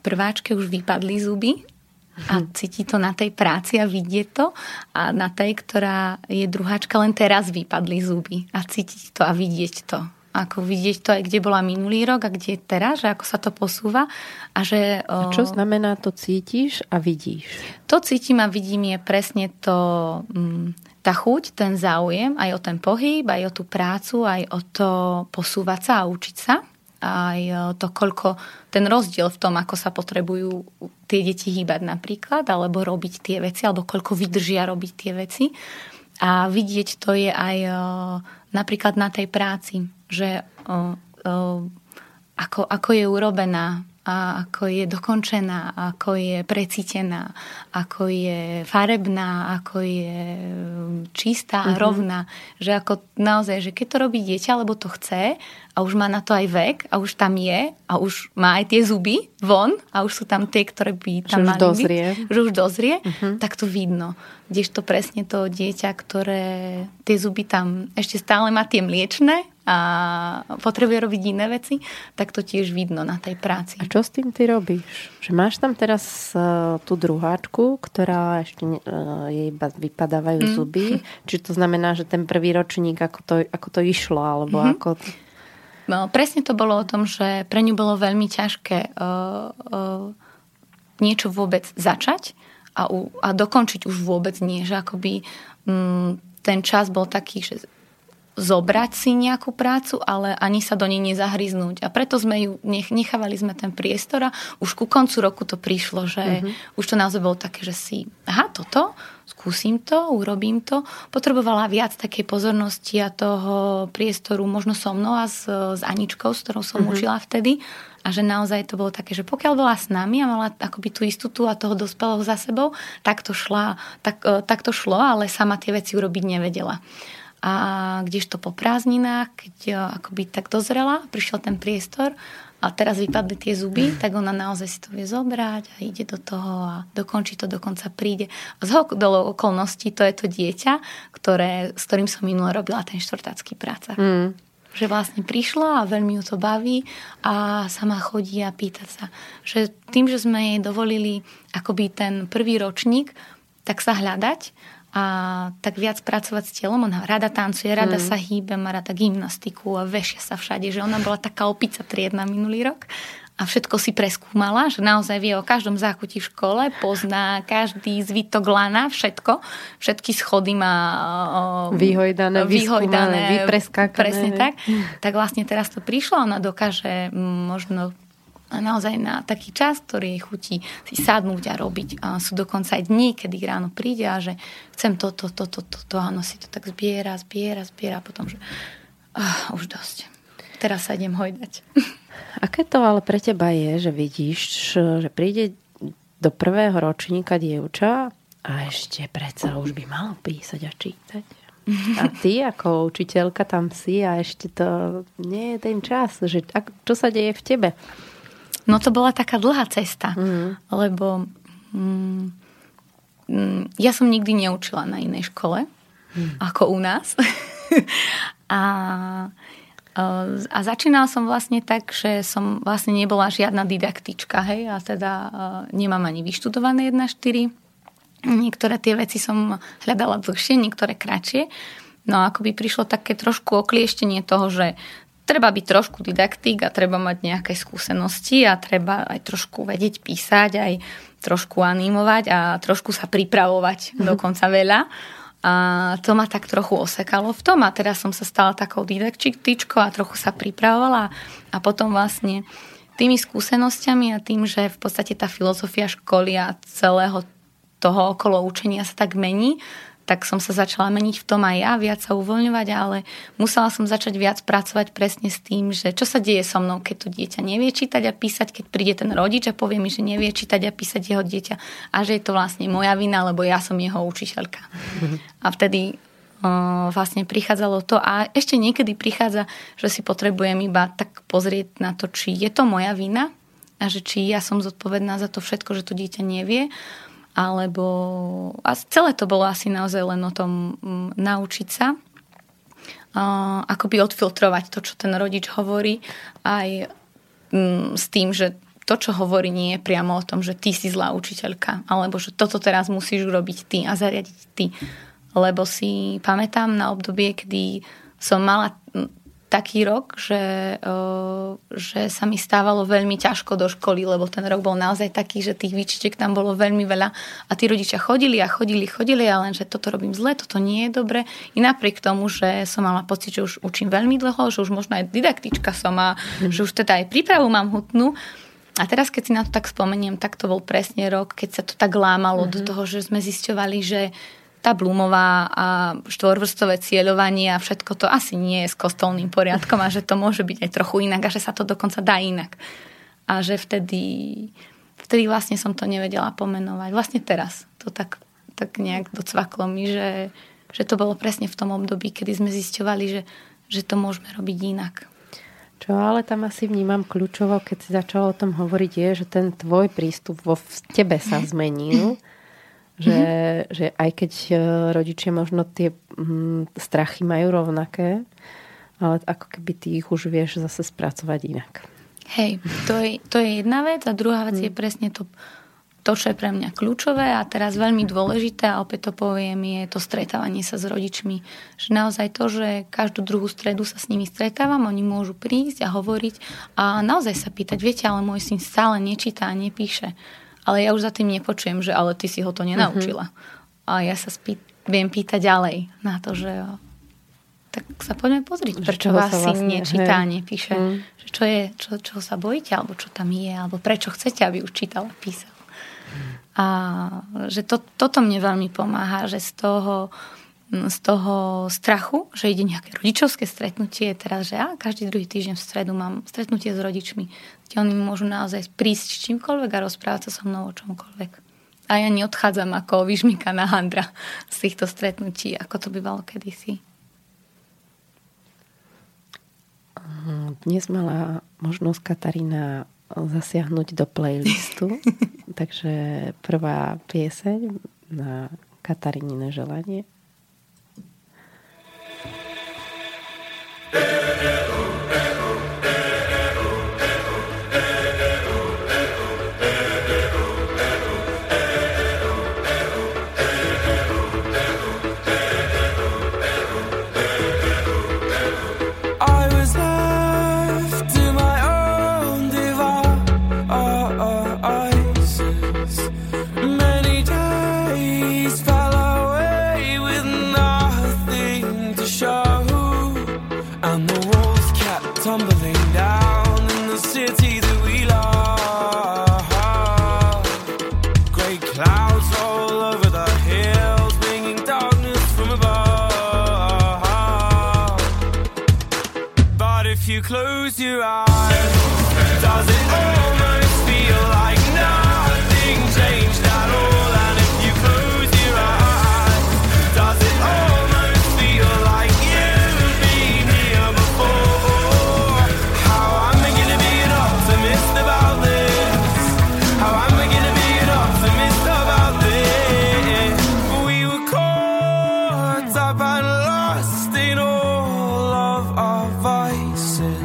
prváčke už vypadli zuby a cíti to na tej práci a vidie to a na tej, ktorá je druháčka, len teraz vypadli zuby a cítiť to a vidieť to. Ako vidieť to aj, kde bola minulý rok a kde je teraz, že ako sa to posúva. A že, a čo znamená to cítiš a vidíš? To cítim a vidím je presne to, tá chuť, ten záujem, aj o ten pohyb, aj o tú prácu, aj o to posúvať sa a učiť sa. Aj to, koľko ten rozdiel v tom, ako sa potrebujú tie deti hýbať napríklad, alebo robiť tie veci, alebo koľko vydržia robiť tie veci. A vidieť to je aj napríklad na tej práci, že o, o, ako, ako je urobená, a ako je dokončená, ako je precítená, ako je farebná, ako je čistá a rovná. Mm-hmm. Že ako naozaj, že keď to robí dieťa, lebo to chce a už má na to aj vek a už tam je a už má aj tie zuby von a už sú tam tie, ktoré by tam mali byť. Že už dozrie. Mm-hmm. Tak to vidno. Kdežto presne to dieťa, ktoré tie zuby tam ešte stále má tie mliečne a potrebuje robiť iné veci, tak to tiež vidno na tej práci. A čo s tým ty robíš? Že máš tam teraz uh, tú druháčku, ktorá ešte uh, jej iba vypadávajú mm. zuby. Čiže to znamená, že ten prvý ročník, ako to, ako to išlo, alebo mm-hmm. ako... No, presne to bolo o tom, že pre ňu bolo veľmi ťažké uh, uh, niečo vôbec začať a, u, a dokončiť už vôbec nie. Že akoby um, ten čas bol taký, že zobrať si nejakú prácu, ale ani sa do nej nezahryznúť. A preto sme ju, nechávali sme ten priestor a už ku koncu roku to prišlo, že mm-hmm. už to naozaj bolo také, že si, aha, toto, skúsim to, urobím to. Potrebovala viac takej pozornosti a toho priestoru možno so mnou a s, s Aničkou, s ktorou som mm-hmm. učila vtedy. A že naozaj to bolo také, že pokiaľ bola s nami a mala akoby tú istotu a toho dospelého za sebou, tak to, šla, tak, tak to šlo, ale sama tie veci urobiť nevedela. A kdežto po prázdninách, keď akoby tak dozrela, prišiel ten priestor a teraz vypadli tie zuby, tak ona naozaj si to vie zobrať a ide do toho a dokončí to, dokonca príde. A zhodou okolností to je to dieťa, ktoré, s ktorým som minule robila ten štvrtácky práca. Mm. Že vlastne prišla a veľmi ju to baví a sama chodí a pýta sa. Že tým, že sme jej dovolili akoby ten prvý ročník, tak sa hľadať, a tak viac pracovať s telom. Ona rada tancuje, rada mm. sa hýbe, má rada gymnastiku a vešia sa všade, že ona bola taká opica triedna minulý rok a všetko si preskúmala, že naozaj vie o každom zákutí v škole, pozná každý zvitok lana, všetko, všetky schody má o, vyhojdané, vyhojdané, vypreskákané. Presne tak. Tak vlastne teraz to prišlo, ona dokáže možno a naozaj na taký čas, ktorý jej chutí, si sadnúť a robiť. A sú dokonca aj dní, kedy ráno príde a že chcem toto, toto, toto, to, áno, si to tak zbiera, zbiera, zbiera a potom, že oh, už dosť. Teraz sa idem hojdať. Aké to ale pre teba je, že vidíš, že príde do prvého ročníka dievča a ešte predsa už by malo písať a čítať? A ty ako učiteľka tam si a ešte to nie je ten čas. Že, čo sa deje v tebe? No to bola taká dlhá cesta, mm. lebo mm, ja som nikdy neučila na inej škole, mm. ako u nás. a, a začínala som vlastne tak, že som vlastne nebola žiadna didaktička, hej, a teda nemám ani vyštudované jedna štyri. Niektoré tie veci som hľadala dlhšie, niektoré kratšie. No a akoby prišlo také trošku oklieštenie toho, že treba byť trošku didaktik a treba mať nejaké skúsenosti a treba aj trošku vedieť písať, aj trošku animovať a trošku sa pripravovať, mm-hmm. dokonca veľa. A to ma tak trochu osekalo v tom a teraz som sa stala takou didaktičkou a trochu sa pripravovala a potom vlastne tými skúsenosťami a tým, že v podstate tá filozofia školy a celého toho okolo učenia sa tak mení, tak som sa začala meniť v tom aj ja, viac sa uvoľňovať, ale musela som začať viac pracovať presne s tým, že čo sa deje so mnou, keď to dieťa nevie čítať a písať, keď príde ten rodič a povie mi, že nevie čítať a písať jeho dieťa a že je to vlastne moja vina, lebo ja som jeho učiteľka. Mm-hmm. A vtedy uh, vlastne prichádzalo to a ešte niekedy prichádza, že si potrebujem iba tak pozrieť na to, či je to moja vina a že či ja som zodpovedná za to všetko, že to dieťa nevie, alebo a celé to bolo asi naozaj len o tom m, naučiť sa uh, akoby odfiltrovať to, čo ten rodič hovorí aj m, s tým, že to, čo hovorí, nie je priamo o tom, že ty si zlá učiteľka alebo že toto teraz musíš urobiť ty a zariadiť ty, lebo si pamätám na obdobie, kedy som mala m, taký rok, že, uh, že sa mi stávalo veľmi ťažko do školy, lebo ten rok bol naozaj taký, že tých výčitek tam bolo veľmi veľa a tí rodičia chodili a chodili, chodili a len, že toto robím zle, toto nie je dobre. I napriek tomu, že som mala pocit, že už učím veľmi dlho, že už možno aj didaktička som a mm. že už teda aj prípravu mám hutnú. A teraz, keď si na to tak spomeniem, tak to bol presne rok, keď sa to tak lámalo mm-hmm. do toho, že sme zisťovali, že tá Blumová a štvorvrstové cieľovanie a všetko to asi nie je s kostolným poriadkom a že to môže byť aj trochu inak a že sa to dokonca dá inak. A že vtedy, vtedy vlastne som to nevedela pomenovať. Vlastne teraz to tak, tak nejak docvaklo mi, že, že to bolo presne v tom období, kedy sme zisťovali, že, že to môžeme robiť inak. Čo ale tam asi vnímam kľúčovo, keď si začala o tom hovoriť, je, že ten tvoj prístup vo tebe sa zmenil. Že, mm-hmm. že aj keď rodičia možno tie mm, strachy majú rovnaké, ale ako keby ty ich už vieš zase spracovať inak. Hej, to je, to je jedna vec a druhá vec mm. je presne to, to, čo je pre mňa kľúčové a teraz veľmi dôležité a opäť to poviem, je to stretávanie sa s rodičmi. Že naozaj to, že každú druhú stredu sa s nimi stretávam, oni môžu prísť a hovoriť a naozaj sa pýtať, viete, ale môj syn stále nečíta a nepíše. Ale ja už za tým nepočujem, že ale ty si ho to nenaučila. Uh-huh. A ja sa spý- viem pýtať ďalej na to, že tak sa poďme pozrieť, prečo vás si vlastne nečíta a nepíše. Uh-huh. Že čo je, čo, čo sa bojíte, alebo čo tam je, alebo prečo chcete, aby už čítal a písal. Uh-huh. A že to, toto mne veľmi pomáha, že z toho, z toho strachu, že ide nejaké rodičovské stretnutie, teraz, že ja každý druhý týždeň v stredu mám stretnutie s rodičmi, oni môžu naozaj prísť s čímkoľvek a rozprávať sa so mnou o čomkoľvek. A ja neodchádzam ako vyžmyka na handra z týchto stretnutí, ako to bývalo kedysi. Dnes mala možnosť Katarína zasiahnuť do playlistu, takže prvá pieseň na Katarínine želanie. walls kept tumbling down in the city that we love. Great clouds all over the hills, bringing darkness from above. But if you close your eyes, does it almost feel like nothing changed at all? And if you close your eyes, does it almost feel like you've been here before? How am I gonna be an optimist about this? How am I gonna be an optimist about this? We were caught up and lost in all of our vices.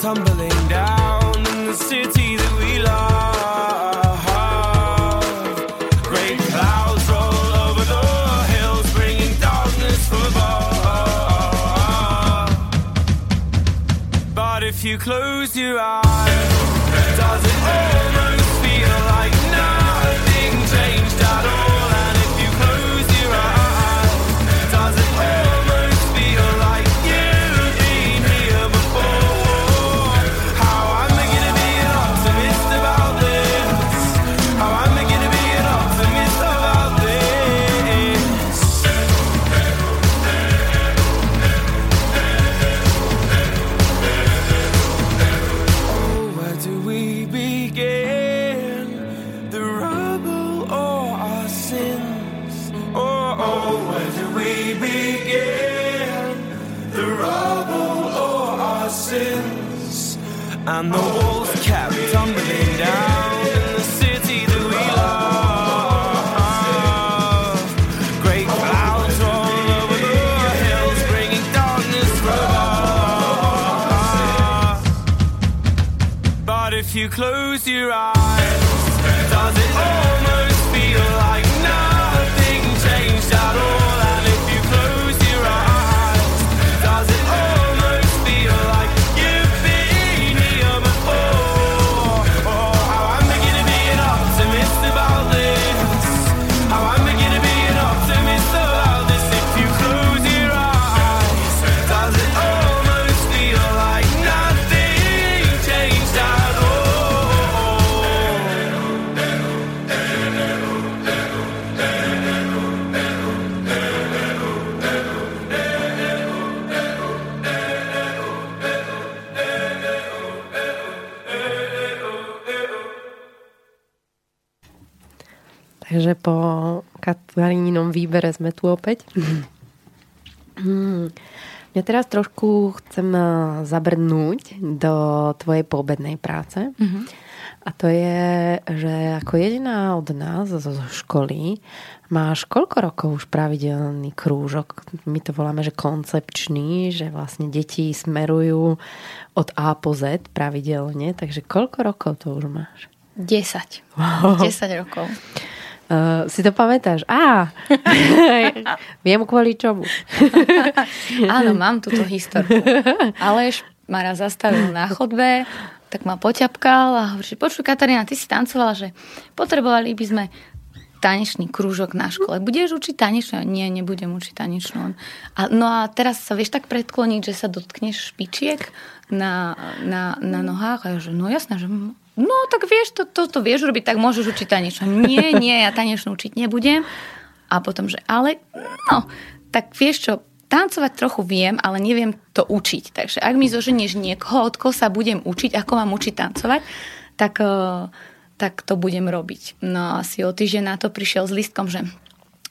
Tumbling down in the city that we love. Great clouds roll over the hills, bringing darkness from above. But if you close your eyes, does it almost feel like nothing changed at all? And if you close your eyes, does it almost feel like you've been here before? And the walls kept tumbling down in the city that we love. Great clouds roll over the hills, bringing darkness from above. But if you close your eyes, does it almost feel like nothing changed at all? And if you close your eyes, does it almost feel like Takže po Katarínom výbere sme tu opäť. Mm. Ja teraz trošku chcem zabrnúť do tvojej poobednej práce. Mm-hmm. A to je, že ako jediná od nás zo školy máš koľko rokov už pravidelný krúžok? My to voláme, že koncepčný, že vlastne deti smerujú od A po Z pravidelne. Takže koľko rokov to už máš? Desať. Wow. Desať rokov. Uh, si to pamätáš? Á, viem kvôli čomu. Áno, mám túto historku. Aleš ma raz zastavil na chodbe, tak ma poťapkal a hovorí, počuj Katarína, ty si tancovala, že potrebovali by sme tanečný krúžok na škole. Budeš učiť tanečnú? Nie, nebudem učiť tanečnú. A, no a teraz sa vieš tak predkloniť, že sa dotkneš špičiek na, na, na nohách a ja že no jasné, že... No, tak vieš, to, to, to vieš robiť, tak môžeš učiť tanečnú. Nie, nie, ja tanečnú učiť nebudem. A potom, že ale, no, tak vieš čo, tancovať trochu viem, ale neviem to učiť. Takže ak mi zoženieš niekoho, od koho sa budem učiť, ako mám učiť tancovať, tak, tak to budem robiť. No asi o týždeň na to prišiel s listkom, že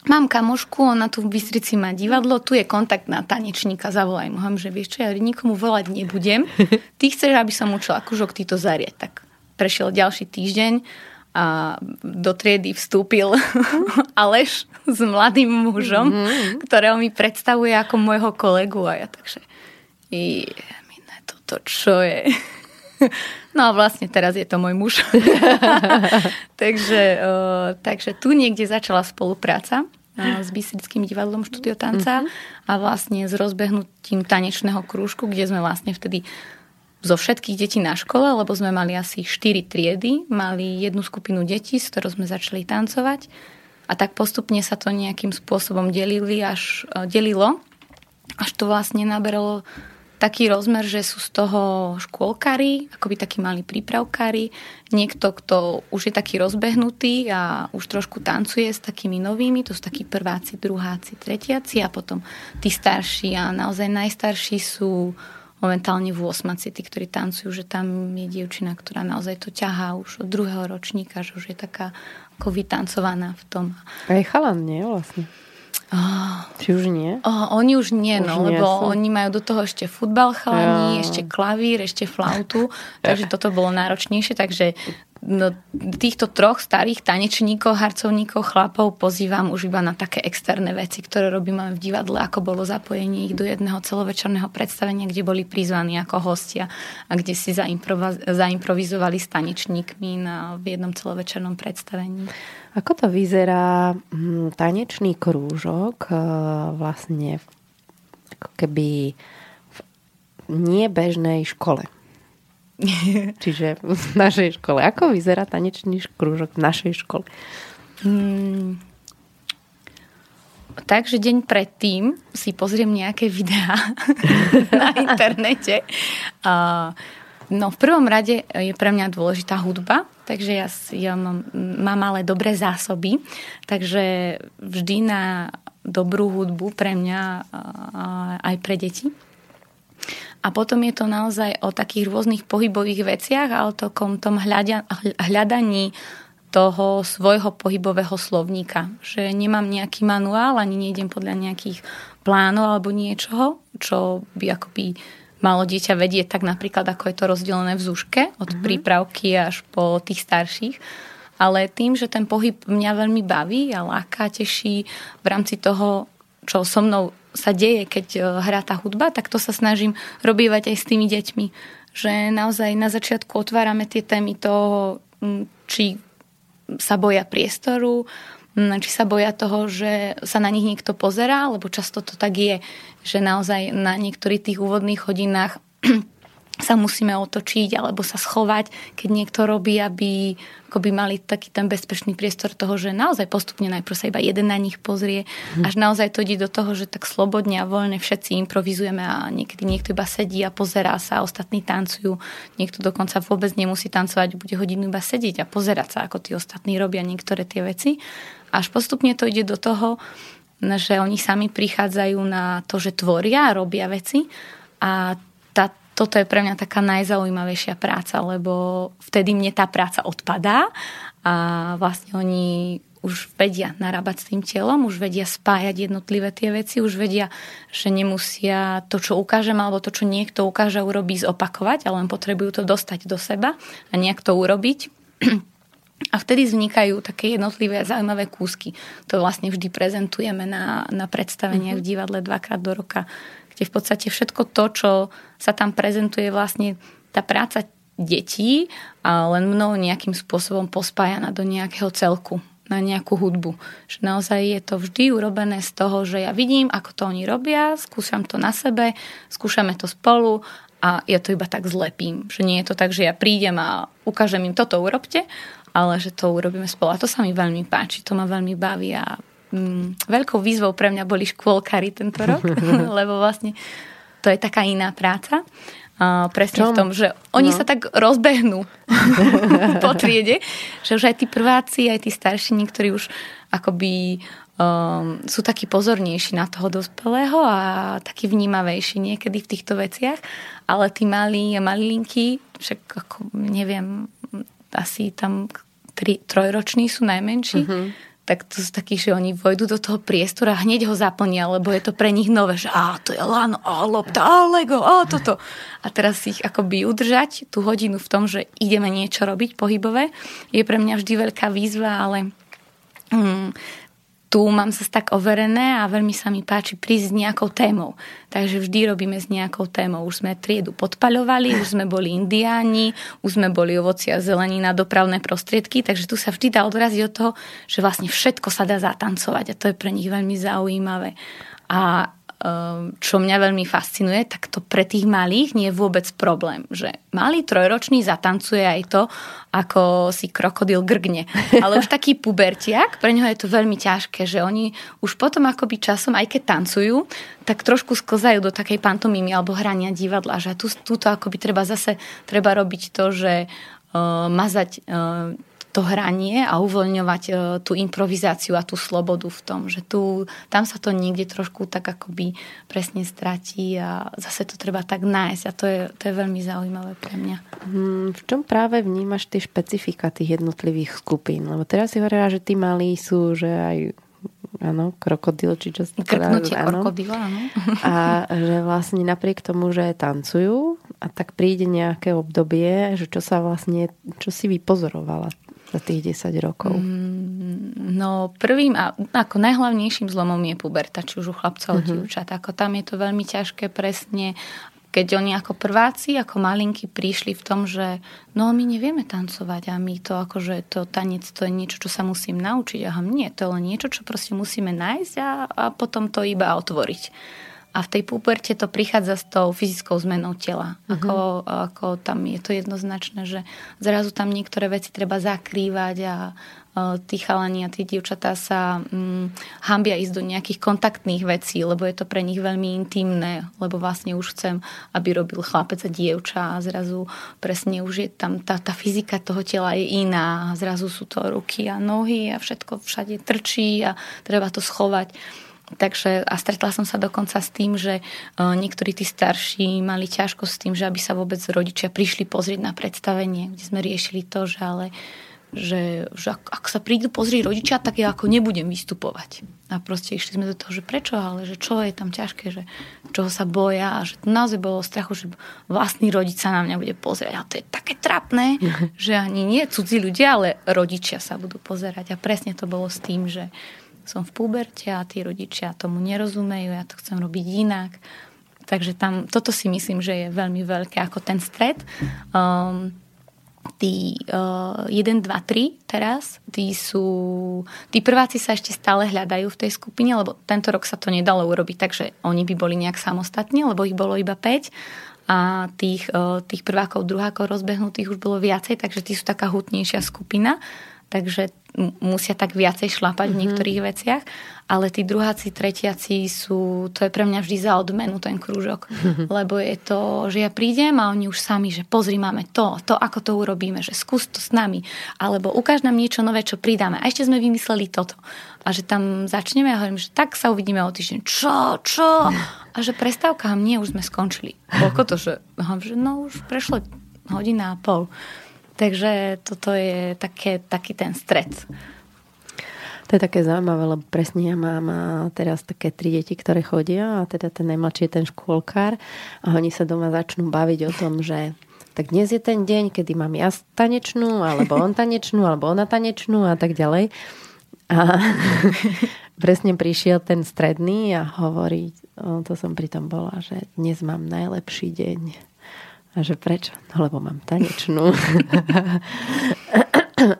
mám kamošku, ona tu v Bystrici má divadlo, tu je kontakt na tanečníka, zavolaj mu. Že vieš čo, ja nikomu volať nebudem. Ty chceš, aby som učila kúžok, ty to zariaď, tak... Prešiel ďalší týždeň a do triedy vstúpil Aleš s mladým mužom, mm-hmm. ktorého mi predstavuje ako môjho kolegu a ja takže i mine toto čo je. No a vlastne teraz je to môj muž. takže, o, takže tu niekde začala spolupráca s Bystrickým divadlom Štúdio tanca mm-hmm. a vlastne s rozbehnutím tanečného krúžku, kde sme vlastne vtedy zo všetkých detí na škole, lebo sme mali asi štyri triedy, mali jednu skupinu detí, s ktorou sme začali tancovať a tak postupne sa to nejakým spôsobom delili až, delilo, až to vlastne naberalo taký rozmer, že sú z toho škôlkari, akoby takí mali prípravkári, niekto, kto už je taký rozbehnutý a už trošku tancuje s takými novými, to sú takí prváci, druháci, tretiaci a potom tí starší a naozaj najstarší sú momentálne v osmaci, tí, ktorí tancujú, že tam je dievčina, ktorá naozaj to ťahá už od druhého ročníka, že už je taká ako vytancovaná v tom. A je chalan, nie vlastne? Oh, Či už nie? Oh, oni už nie, už no, nie lebo sú. Oni majú do toho ešte futbal chalani, ja. ešte klavír, ešte flautu, takže toto bolo náročnejšie, takže no, týchto troch starých tanečníkov, harcovníkov, chlapov pozývam už iba na také externé veci, ktoré robíme v divadle, ako bolo zapojenie ich do jedného celovečerného predstavenia, kde boli prizvaní ako hostia a kde si zaimprova- zaimprovizovali s tanečníkmi na, v jednom celovečernom predstavení. Ako to vyzerá tanečný krúžok vlastne ako keby v nebežnej škole? Čiže v našej škole. Ako vyzerá tanečný krúžok v našej škole? Hmm. Takže deň predtým si pozriem nejaké videá na internete. A no v prvom rade je pre mňa dôležitá hudba, takže ja, ja mám, mám ale dobré zásoby, takže vždy na dobrú hudbu pre mňa aj pre deti. A potom je to naozaj o takých rôznych pohybových veciach a o takom tom hľadia, hľadaní toho svojho pohybového slovníka. Že nemám nejaký manuál, ani nejdem podľa nejakých plánov alebo niečoho, čo by akoby malo dieťa vedieť, tak napríklad, ako je to rozdelené v zúške, od mm-hmm. prípravky až po tých starších. Ale tým, že ten pohyb mňa veľmi baví a láka, teší v rámci toho, čo so mnou sa deje, keď hrá tá hudba, tak to sa snažím robívať aj s tými deťmi. Že naozaj na začiatku otvárame tie témy toho, či sa boja priestoru, či sa boja toho, že sa na nich niekto pozerá, lebo často to tak je, že naozaj na niektorých tých úvodných hodinách sa musíme otočiť alebo sa schovať, keď niekto robí, aby akoby mali taký ten bezpečný priestor toho, že naozaj postupne najprv sa iba jeden na nich pozrie, mm. až naozaj to ide do toho, že tak slobodne a voľne všetci improvizujeme a niekedy niekto iba sedí a pozerá sa, ostatní tancujú, niekto dokonca vôbec nemusí tancovať, bude hodinu iba sedieť a pozerať sa, ako tí ostatní robia niektoré tie veci. Až postupne to ide do toho, že oni sami prichádzajú na to, že tvoria, robia veci a tá toto je pre mňa taká najzaujímavejšia práca, lebo vtedy mne tá práca odpadá a vlastne oni už vedia narábať s tým telom, už vedia spájať jednotlivé tie veci, už vedia, že nemusia to, čo ukážem, alebo to, čo niekto ukáže, urobí, zopakovať, ale len potrebujú to dostať do seba a nejak to urobiť. A vtedy vznikajú také jednotlivé zaujímavé kúsky. To vlastne vždy prezentujeme na, na predstaveniach mm-hmm. v divadle dvakrát do roka, kde v podstate všetko to, čo sa tam prezentuje, vlastne tá práca detí, a len mnou nejakým spôsobom pospájana do nejakého celku, na nejakú hudbu. Že naozaj je to vždy urobené z toho, že ja vidím, ako to oni robia, skúšam to na sebe, skúšame to spolu a ja to iba tak zlepím. Že nie je to tak, že ja prídem a ukážem im, toto urobte, ale že to urobíme spolu. A to sa mi veľmi páči, to ma veľmi baví a mm, veľkou výzvou pre mňa boli škôlkari tento rok, lebo vlastne to je taká iná práca. Uh, presne Čom? v tom, že oni no. sa tak rozbehnú po triede, že už aj tí prváci, aj tí starší, niektorí už akoby um, sú takí pozornejší na toho dospelého a takí vnímavejší niekedy v týchto veciach, ale tí malí a malilinky, však ako, neviem, asi tam tri, trojroční sú najmenší, mm-hmm. tak to sú takí, že oni vojdu do toho priestora a hneď ho zaplnia, lebo je to pre nich nové, že á, to je lano, á, lopta, á, lego, á, toto. A teraz ich akoby udržať tú hodinu v tom, že ideme niečo robiť pohybové, je pre mňa vždy veľká výzva, ale mm, tu mám sa tak overené a veľmi sa mi páči prísť s nejakou témou. Takže vždy robíme s nejakou témou. Už sme triedu podpaľovali, už sme boli indiáni, už sme boli ovocia, zelenina, dopravné prostriedky, takže tu sa vždy dá odraziť od toho, že vlastne všetko sa dá zatancovať a to je pre nich veľmi zaujímavé. A čo mňa veľmi fascinuje, tak to pre tých malých nie je vôbec problém, že malý trojročný zatancuje aj to, ako si krokodil grgne. Ale už taký pubertiak, pre ňoho je to veľmi ťažké, že oni už potom akoby časom, aj keď tancujú, tak trošku sklzajú do takej pantomímy alebo hrania divadla, že tu, túto akoby treba zase, treba robiť to, že uh, mazať uh, to hranie a uvoľňovať e, tú improvizáciu a tú slobodu v tom, že tu, tam sa to niekde trošku tak akoby presne stratí a zase to treba tak nájsť a to je, to je veľmi zaujímavé pre mňa. Hmm, v čom práve vnímaš tie špecifika tých jednotlivých skupín? Lebo teraz si hovorila, že tí malí sú, že aj áno, krokodil, či čo sa krknutie krokodila, áno. A že vlastne napriek tomu, že tancujú a tak príde nejaké obdobie, že čo sa vlastne, čo si vypozorovala za tých desať rokov? No prvým a ako najhlavnejším zlomom je puberta, či už u chlapcov, mm-hmm. dievčat. Ako tam je to veľmi ťažké presne, keď oni ako prváci, ako malinky prišli v tom, že no my nevieme tancovať a my to akože to tanec, to je niečo, čo sa musím naučiť. Aha, nie, to je len niečo, čo proste musíme nájsť a, a potom to iba otvoriť. A v tej púperte to prichádza s tou fyzickou zmenou tela. Uh-huh. Ako, ako tam je to jednoznačné, že zrazu tam niektoré veci treba zakrývať a uh, tí chalani a tí dievčatá sa um, hambia ísť do nejakých kontaktných vecí, lebo je to pre nich veľmi intimné, lebo vlastne už chcem, aby robil chlapec a dievča a zrazu presne už je tam tá, tá fyzika toho tela je iná. Zrazu sú to ruky a nohy a všetko všade trčí a treba to schovať. Takže a stretla som sa dokonca s tým, že niektorí tí starší mali ťažko s tým, že aby sa vôbec rodičia prišli pozrieť na predstavenie, kde sme riešili to, že ale že, že ak, ak sa prídu pozrieť rodičia, tak ja ako nebudem vystupovať. A proste išli sme do toho, že prečo, ale že čo je tam ťažké, že čoho sa boja a že to naozaj bolo strachu, že vlastný rodič sa na mňa bude pozrieť. A to je také trapné, že ani nie cudzí ľudia, ale rodičia sa budú pozerať. A presne to bolo s tým, že som v puberte a tí rodičia tomu nerozumejú, ja to chcem robiť inak. Takže tam, toto si myslím, že je veľmi veľké, ako ten stret. Um, tí uh, jeden, dva, tri teraz, tí sú, tí prváci sa ešte stále hľadajú v tej skupine, lebo tento rok sa to nedalo urobiť, takže oni by boli nejak samostatní, lebo ich bolo iba päť. A tých, uh, tých prvákov, druhákov rozbehnutých už bolo viacej, takže tí sú taká hutnejšia skupina. Takže musia tak viacej šlapať mm-hmm. v niektorých veciach, ale tí druháci, tretiaci sú, to je pre mňa vždy za odmenu ten krúžok, mm-hmm. lebo je to, že ja prídem a oni už sami, že pozri, máme to, to, ako to urobíme, že skús to s nami, alebo ukáž nám niečo nové, čo pridáme. A ešte sme vymysleli toto. A že tam začneme a hovorím, že tak sa uvidíme o týždeň. Čo, čo? A že prestávka, nie, už sme skončili. Koľko to, že, že no už prešlo hodina a pol. Takže toto je také, taký ten stret. To je také zaujímavé, lebo presne ja mám teraz také tri deti, ktoré chodia a teda ten najmladší je ten škôlkár a oni sa doma začnú baviť o tom, že tak dnes je ten deň, kedy mám ja tanečnú, alebo on tanečnú, alebo ona tanečnú a tak ďalej. A presne prišiel ten stredný a hovorí, o, to som pritom bola, že dnes mám najlepší deň. A že prečo? No lebo mám tanečnú.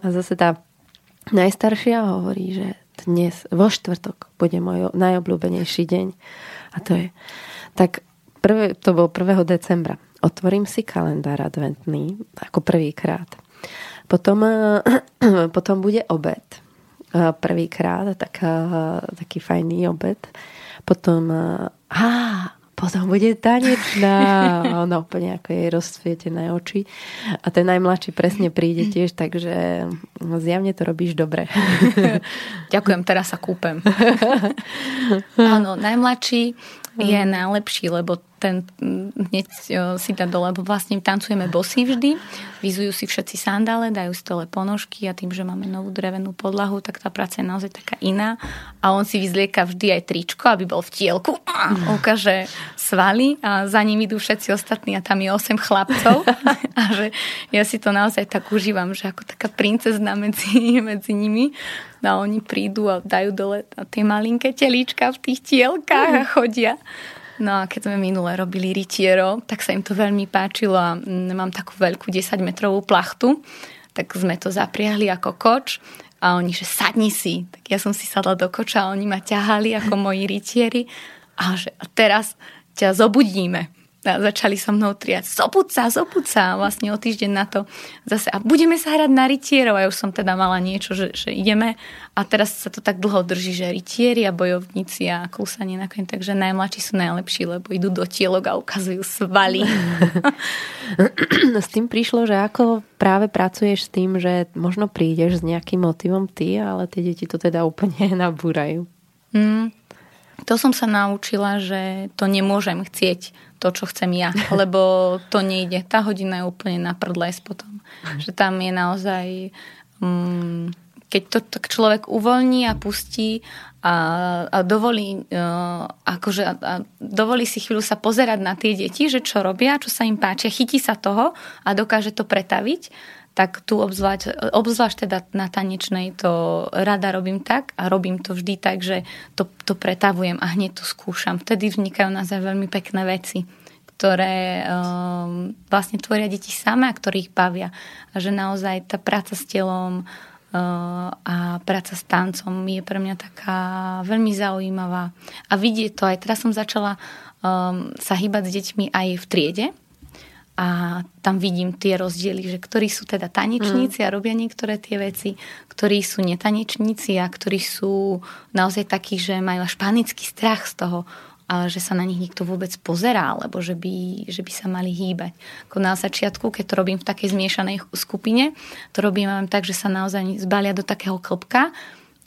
A zase tá najstaršia hovorí, že dnes vo štvrtok bude môj najobľúbenejší deň. A to je... Tak prvé, to bolo prvého decembra. Otvorím si kalendár adventný ako prvýkrát. Potom, potom bude obed. Prvýkrát tak, taký fajný obed. Potom... Á, potom bude tanečná. A ona úplne ako jej rozsvietené oči. A ten najmladší presne príde tiež, takže zjavne to robíš dobre. Ďakujem, teraz sa kúpem. Áno, najmladší je najlepší, lebo ten hneď si dá dole, lebo vlastne tancujeme bosí vždy, vyzujú si všetci sandále, dajú stole ponožky a tým, že máme novú drevenú podlahu, tak tá práca je naozaj taká iná a on si vyzlieka vždy aj tričko, aby bol v tielku, ukáže svaly a za ním idú všetci ostatní a tam je osem chlapcov a že ja si to naozaj tak užívam, že ako taká princezna medzi, medzi nimi a oni prídu a dajú dole tie malinké telíčka v tých tielkách a chodia. No a keď sme minule robili rytierov, tak sa im to veľmi páčilo a mám takú veľkú desaťmetrovú plachtu, tak sme to zapriahli ako koč a oni, že sadni si. Tak ja som si sadla do koča a oni ma ťahali ako moji rytieri a že a teraz ťa zobudíme. A začali so mnou triať, zobud sa, zobud sa. Vlastne o týždeň na to zase. A budeme sa hrať na rytierov. A už som teda mala niečo, že, že ideme. A teraz sa to tak dlho drží, že rytieri a bojovníci a kúsanie na koni. Takže najmladší sú najlepší, lebo idú do tielok a ukazujú svaly. S tým prišlo, že ako práve pracuješ s tým, že možno prídeš s nejakým motivom ty, ale tie deti to teda úplne nabúrajú. Mm. To som sa naučila, že to nemôžem chcieť to, čo chcem ja, lebo to nejde. Tá hodina je úplne na prdles potom. Že tam je naozaj... Um, keď to tak človek uvoľní a pustí a, a dovolí uh, akože a, a dovolí si chvíľu sa pozerať na tie deti, že čo robia, čo sa im páčia, chytí sa toho a dokáže to pretaviť, tak tu obzvlášť, obzvlášť teda na tanečnej to rada robím tak a robím to vždy tak, že to, to pretavujem a hneď to skúšam. Vtedy vznikajú naozaj veľmi pekné veci, ktoré um, vlastne tvoria deti samé a ktorých bavia. A že naozaj tá práca s telom uh, a práca s tancom je pre mňa taká veľmi zaujímavá. A vidieť to aj. Teraz som začala um, sa hýbať s deťmi aj v triede. A tam vidím tie rozdiely, že ktorí sú teda tanečníci a robia niektoré tie veci, ktorí sú netanečníci a ktorí sú naozaj takí, že majú až panický strach z toho, že sa na nich niekto vôbec pozerá, alebo že by, že by sa mali hýbať. Ako na začiatku, keď to robím v takej zmiešanej skupine, to robím aj tak, že sa naozaj zbalia do takého klbka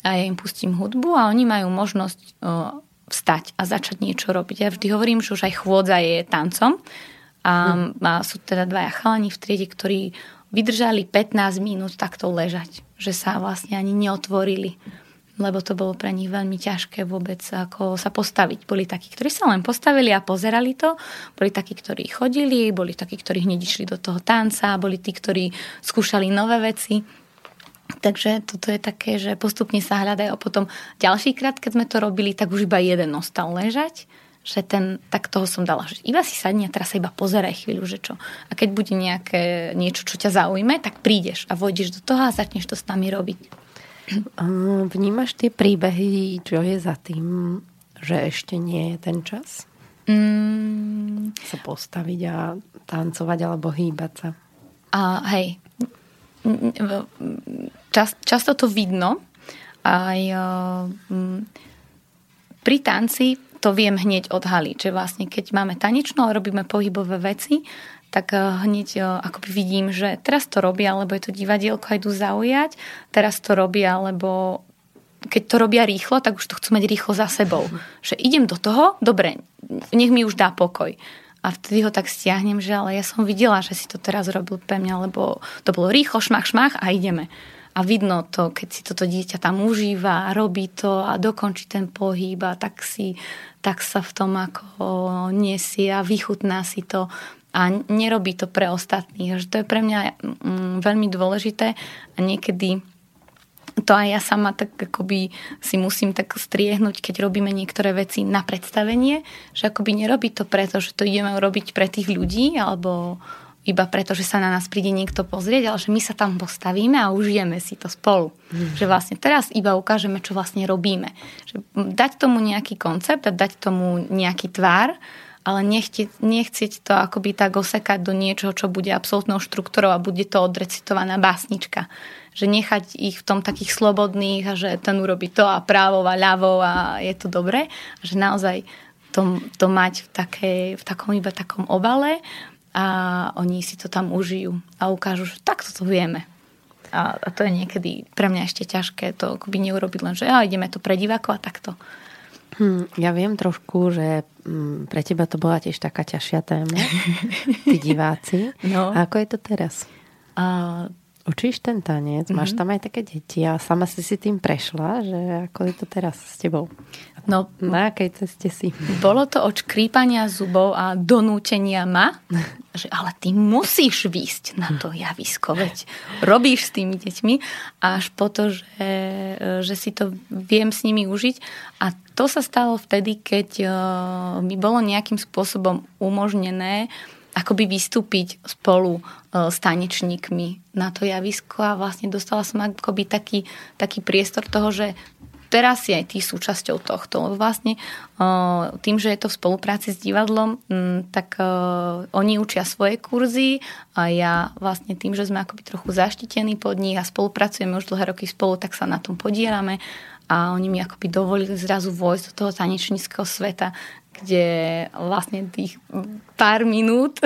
a ja im pustím hudbu a oni majú možnosť vstať a začať niečo robiť. Ja vždy hovorím, že už aj chôdza je tancom. A, a sú teda dvaja chalani v triede, ktorí vydržali pätnásť minút takto ležať, že sa vlastne ani neotvorili, lebo to bolo pre nich veľmi ťažké vôbec ako sa postaviť. Boli takí, ktorí sa len postavili a pozerali to, boli takí, ktorí chodili, boli takí, ktorí hneď išli do toho tanca, boli tí, ktorí skúšali nové veci. Takže toto je také, že postupne sa hľadajú a potom ďalší krát, keď sme to robili, tak už iba jeden ostal ležať, že ten, tak toho som dala, že iba si sadni a teraz sa iba pozeraj chvíľu, že čo. A keď bude nejaké niečo, čo ťa zaujme, tak prídeš a vojdeš do toho a začneš to s nami robiť. Vnímaš tie príbehy, čo je za tým, že ešte nie je ten čas? Mm. Sa postaviť a tancovať alebo hýbať sa. A hej, čas, často to vidno. Aj pri tanci to viem hneď odhaliť, že vlastne keď máme tanečnú a robíme pohybové veci, tak hneď akoby vidím, že teraz to robia, lebo je to divadielko, idú zaujať, teraz to robia, lebo keď to robia rýchlo, tak už to chcú mať rýchlo za sebou. Že idem do toho, dobre, nech mi už dá pokoj. A vtedy ho tak stiahnem, že ale ja som videla, že si to teraz robil pre mňa, lebo to bolo rýchlo, šmach, šmach a ideme. A vidno to, keď si toto dieťa tam užíva a robí to a dokončí ten pohyb a tak, si, tak sa v tom ako nesie a vychutná si to a nerobí to pre ostatných. Že to je pre mňa veľmi dôležité a niekedy to aj ja sama tak akoby si musím tak striehnúť, keď robíme niektoré veci na predstavenie, že akoby nerobí to preto, že to ideme robiť pre tých ľudí alebo iba preto, že sa na nás príde niekto pozrieť, ale že my sa tam postavíme a užijeme si to spolu. Mm. Že vlastne teraz iba ukážeme, čo vlastne robíme. Že dať tomu nejaký koncept a dať tomu nejaký tvár, ale nechcieť, nechcieť to akoby tak osekať do niečoho, čo bude absolútnou štruktúrou a bude to odrecitovaná básnička. Že nechať ich v tom takých slobodných a že ten urobí to a právou a ľavou a je to dobré. A že naozaj to, to mať v, takej, v takom iba takom obale a oni si to tam užijú a ukážu, že takto to vieme. A, a to je niekedy pre mňa ešte ťažké to akoby neurobiť len, že ja, ideme to pre divákov a takto. Hmm, ja viem trošku, že pre teba to bola tiež taká ťažšia téma, tí diváci. No. A ako je to teraz? A... Učíš ten tanec, mm-hmm. máš tam aj také deti a sama si si tým prešla, že ako je to teraz s tebou? No, na akej ceste si? Bolo to od škrípania zubov a donútenia ma, že ale ty musíš výsť na to javisko, veď robíš s tými deťmi, až po to, že, že si to viem s nimi užiť. A to sa stalo vtedy, keď mi bolo nejakým spôsobom umožnené akoby vystúpiť spolu s tanečníkmi na to javisko a vlastne dostala som akoby taký, taký priestor toho, že teraz si aj ty súčasťou tohto. Vlastne tým, že je to v spolupráci s divadlom, tak oni učia svoje kurzy a ja vlastne tým, že sme akoby trochu zaštitení pod nich a spolupracujeme už dlhé roky spolu, tak sa na tom podielame a oni mi akoby dovolili zrazu vojsť do toho tanečníckeho sveta, kde vlastne tých pár minút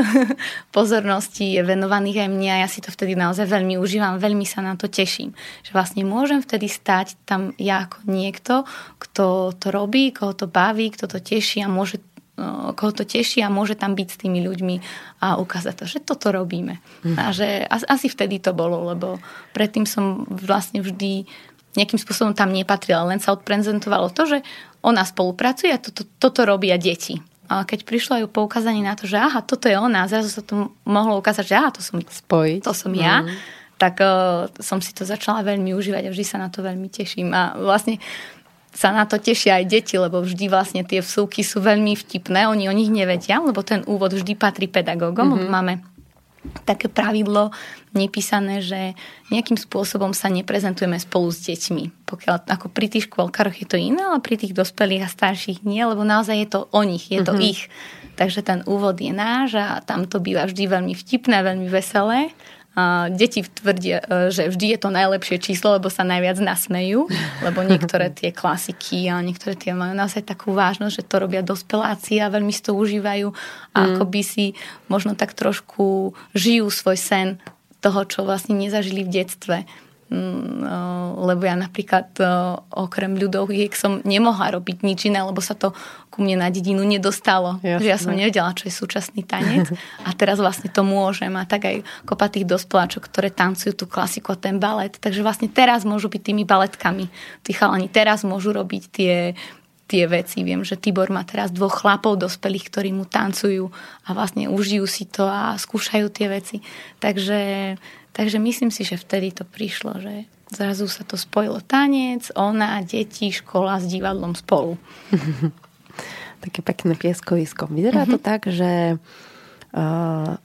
pozornosti je venovaných aj mne a ja si to vtedy naozaj veľmi užívam, veľmi sa na to teším. Že vlastne môžem vtedy stať tam ja ako niekto, kto to robí, koho to baví, kto to teší a môže, koho to teší a môže tam byť s tými ľuďmi a ukázať to, že toto robíme. A že asi vtedy to bolo, lebo predtým som vlastne vždy nejakým spôsobom tam nepatrila, len sa odprezentovalo to, že ona spolupracuje a toto, toto robia deti. A keď prišlo aj poukázanie na to, že aha, toto je ona, zrazu sa to mohlo ukázať, že aha, to som, to som ja, mm. tak uh, som si to začala veľmi užívať a vždy sa na to veľmi teším. A vlastne sa na to tešia aj deti, lebo vždy vlastne tie vsúky sú veľmi vtipné, oni o nich nevedia, lebo ten úvod vždy patrí pedagógom. Mm-hmm. Máme také pravidlo nepísané, že nejakým spôsobom sa neprezentujeme spolu s deťmi. Pokiaľ ako pri tých škôlkaroch je to iné, ale pri tých dospelých a starších nie, lebo naozaj je to o nich, je to mm-hmm. ich. Takže ten úvod je náš a tam to býva vždy veľmi vtipné, veľmi veselé. A deti tvrdia, že vždy je to najlepšie číslo, lebo sa najviac nasmejú, lebo niektoré tie klasiky a niektoré tie majú naozaj takú vážnosť, že to robia dospeláci a veľmi si to užívajú a mm. akoby si možno tak trošku žijú svoj sen toho, čo vlastne nezažili v detstve. Lebo ja napríklad okrem ľudoviek som nemohla robiť nič iné, lebo sa to ku mne na dedinu nedostalo. Jasne. Že ja som nevedela, čo je súčasný tanec a teraz vlastne to môžem a tak aj kopa tých dospeláčok, ktoré tancujú tú klasiku, ten balet, takže vlastne teraz môžu byť tými baletkami, tí chalani teraz môžu robiť tie, tie veci. Viem, že Tibor má teraz dvoch chlapov dospelých, ktorí mu tancujú a vlastne užijú si to a skúšajú tie veci, takže Takže myslím si, že vtedy to prišlo, že zrazu sa to spojilo tanec, ona, deti, škola s divadlom spolu. Také pekné pieskovisko. Vyzerá to tak, že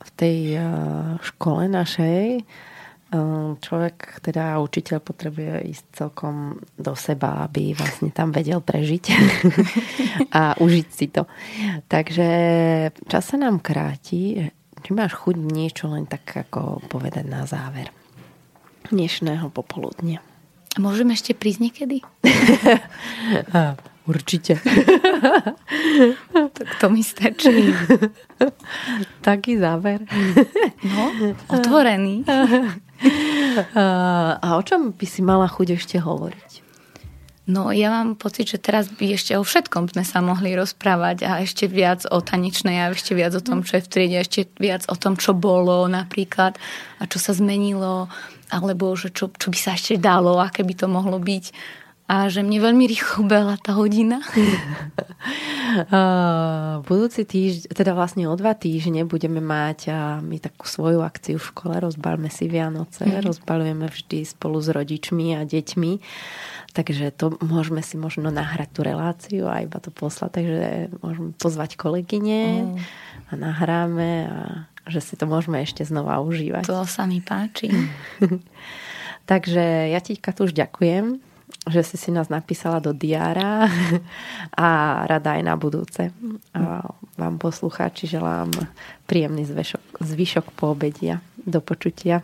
v tej škole našej človek, teda učiteľ, potrebuje ísť celkom do seba, aby vlastne tam vedel prežiť a užiť si to. Takže čas sa nám kráti. Či máš chuť niečo len tak ako povedať na záver dnešného popoludnia? Môžem ešte prísť niekedy? A, určite. Tak to mi stačí. Taký záver. No, otvorený. A o čom by si mala chuť ešte hovoriť? No, ja mám pocit, že teraz by ešte o všetkom sme sa mohli rozprávať a ešte viac o tanečnej a ešte viac o tom, čo je v triede, a ešte viac o tom, čo bolo napríklad a čo sa zmenilo, alebo že čo, čo by sa ešte dalo, aké by to mohlo byť. A že mne veľmi rýchlo ubehla tá hodina. Budúci týždeň, teda vlastne o dva týždne budeme mať my takú svoju akciu v škole, rozbalme si Vianoce, mm. rozbalujeme vždy spolu s rodičmi a deťmi. Takže to môžeme si možno nahrať tú reláciu a iba to poslať, takže môžeme pozvať kolegyne mm. a nahráme a že si to môžeme ešte znova užívať. To sa mi páči. Takže ja ti, Katuš, ďakujem, že si si nás napísala do diára a rada aj na budúce. A vám, poslucháči, želám príjemný zväšok, zvyšok poobedia. Do počutia.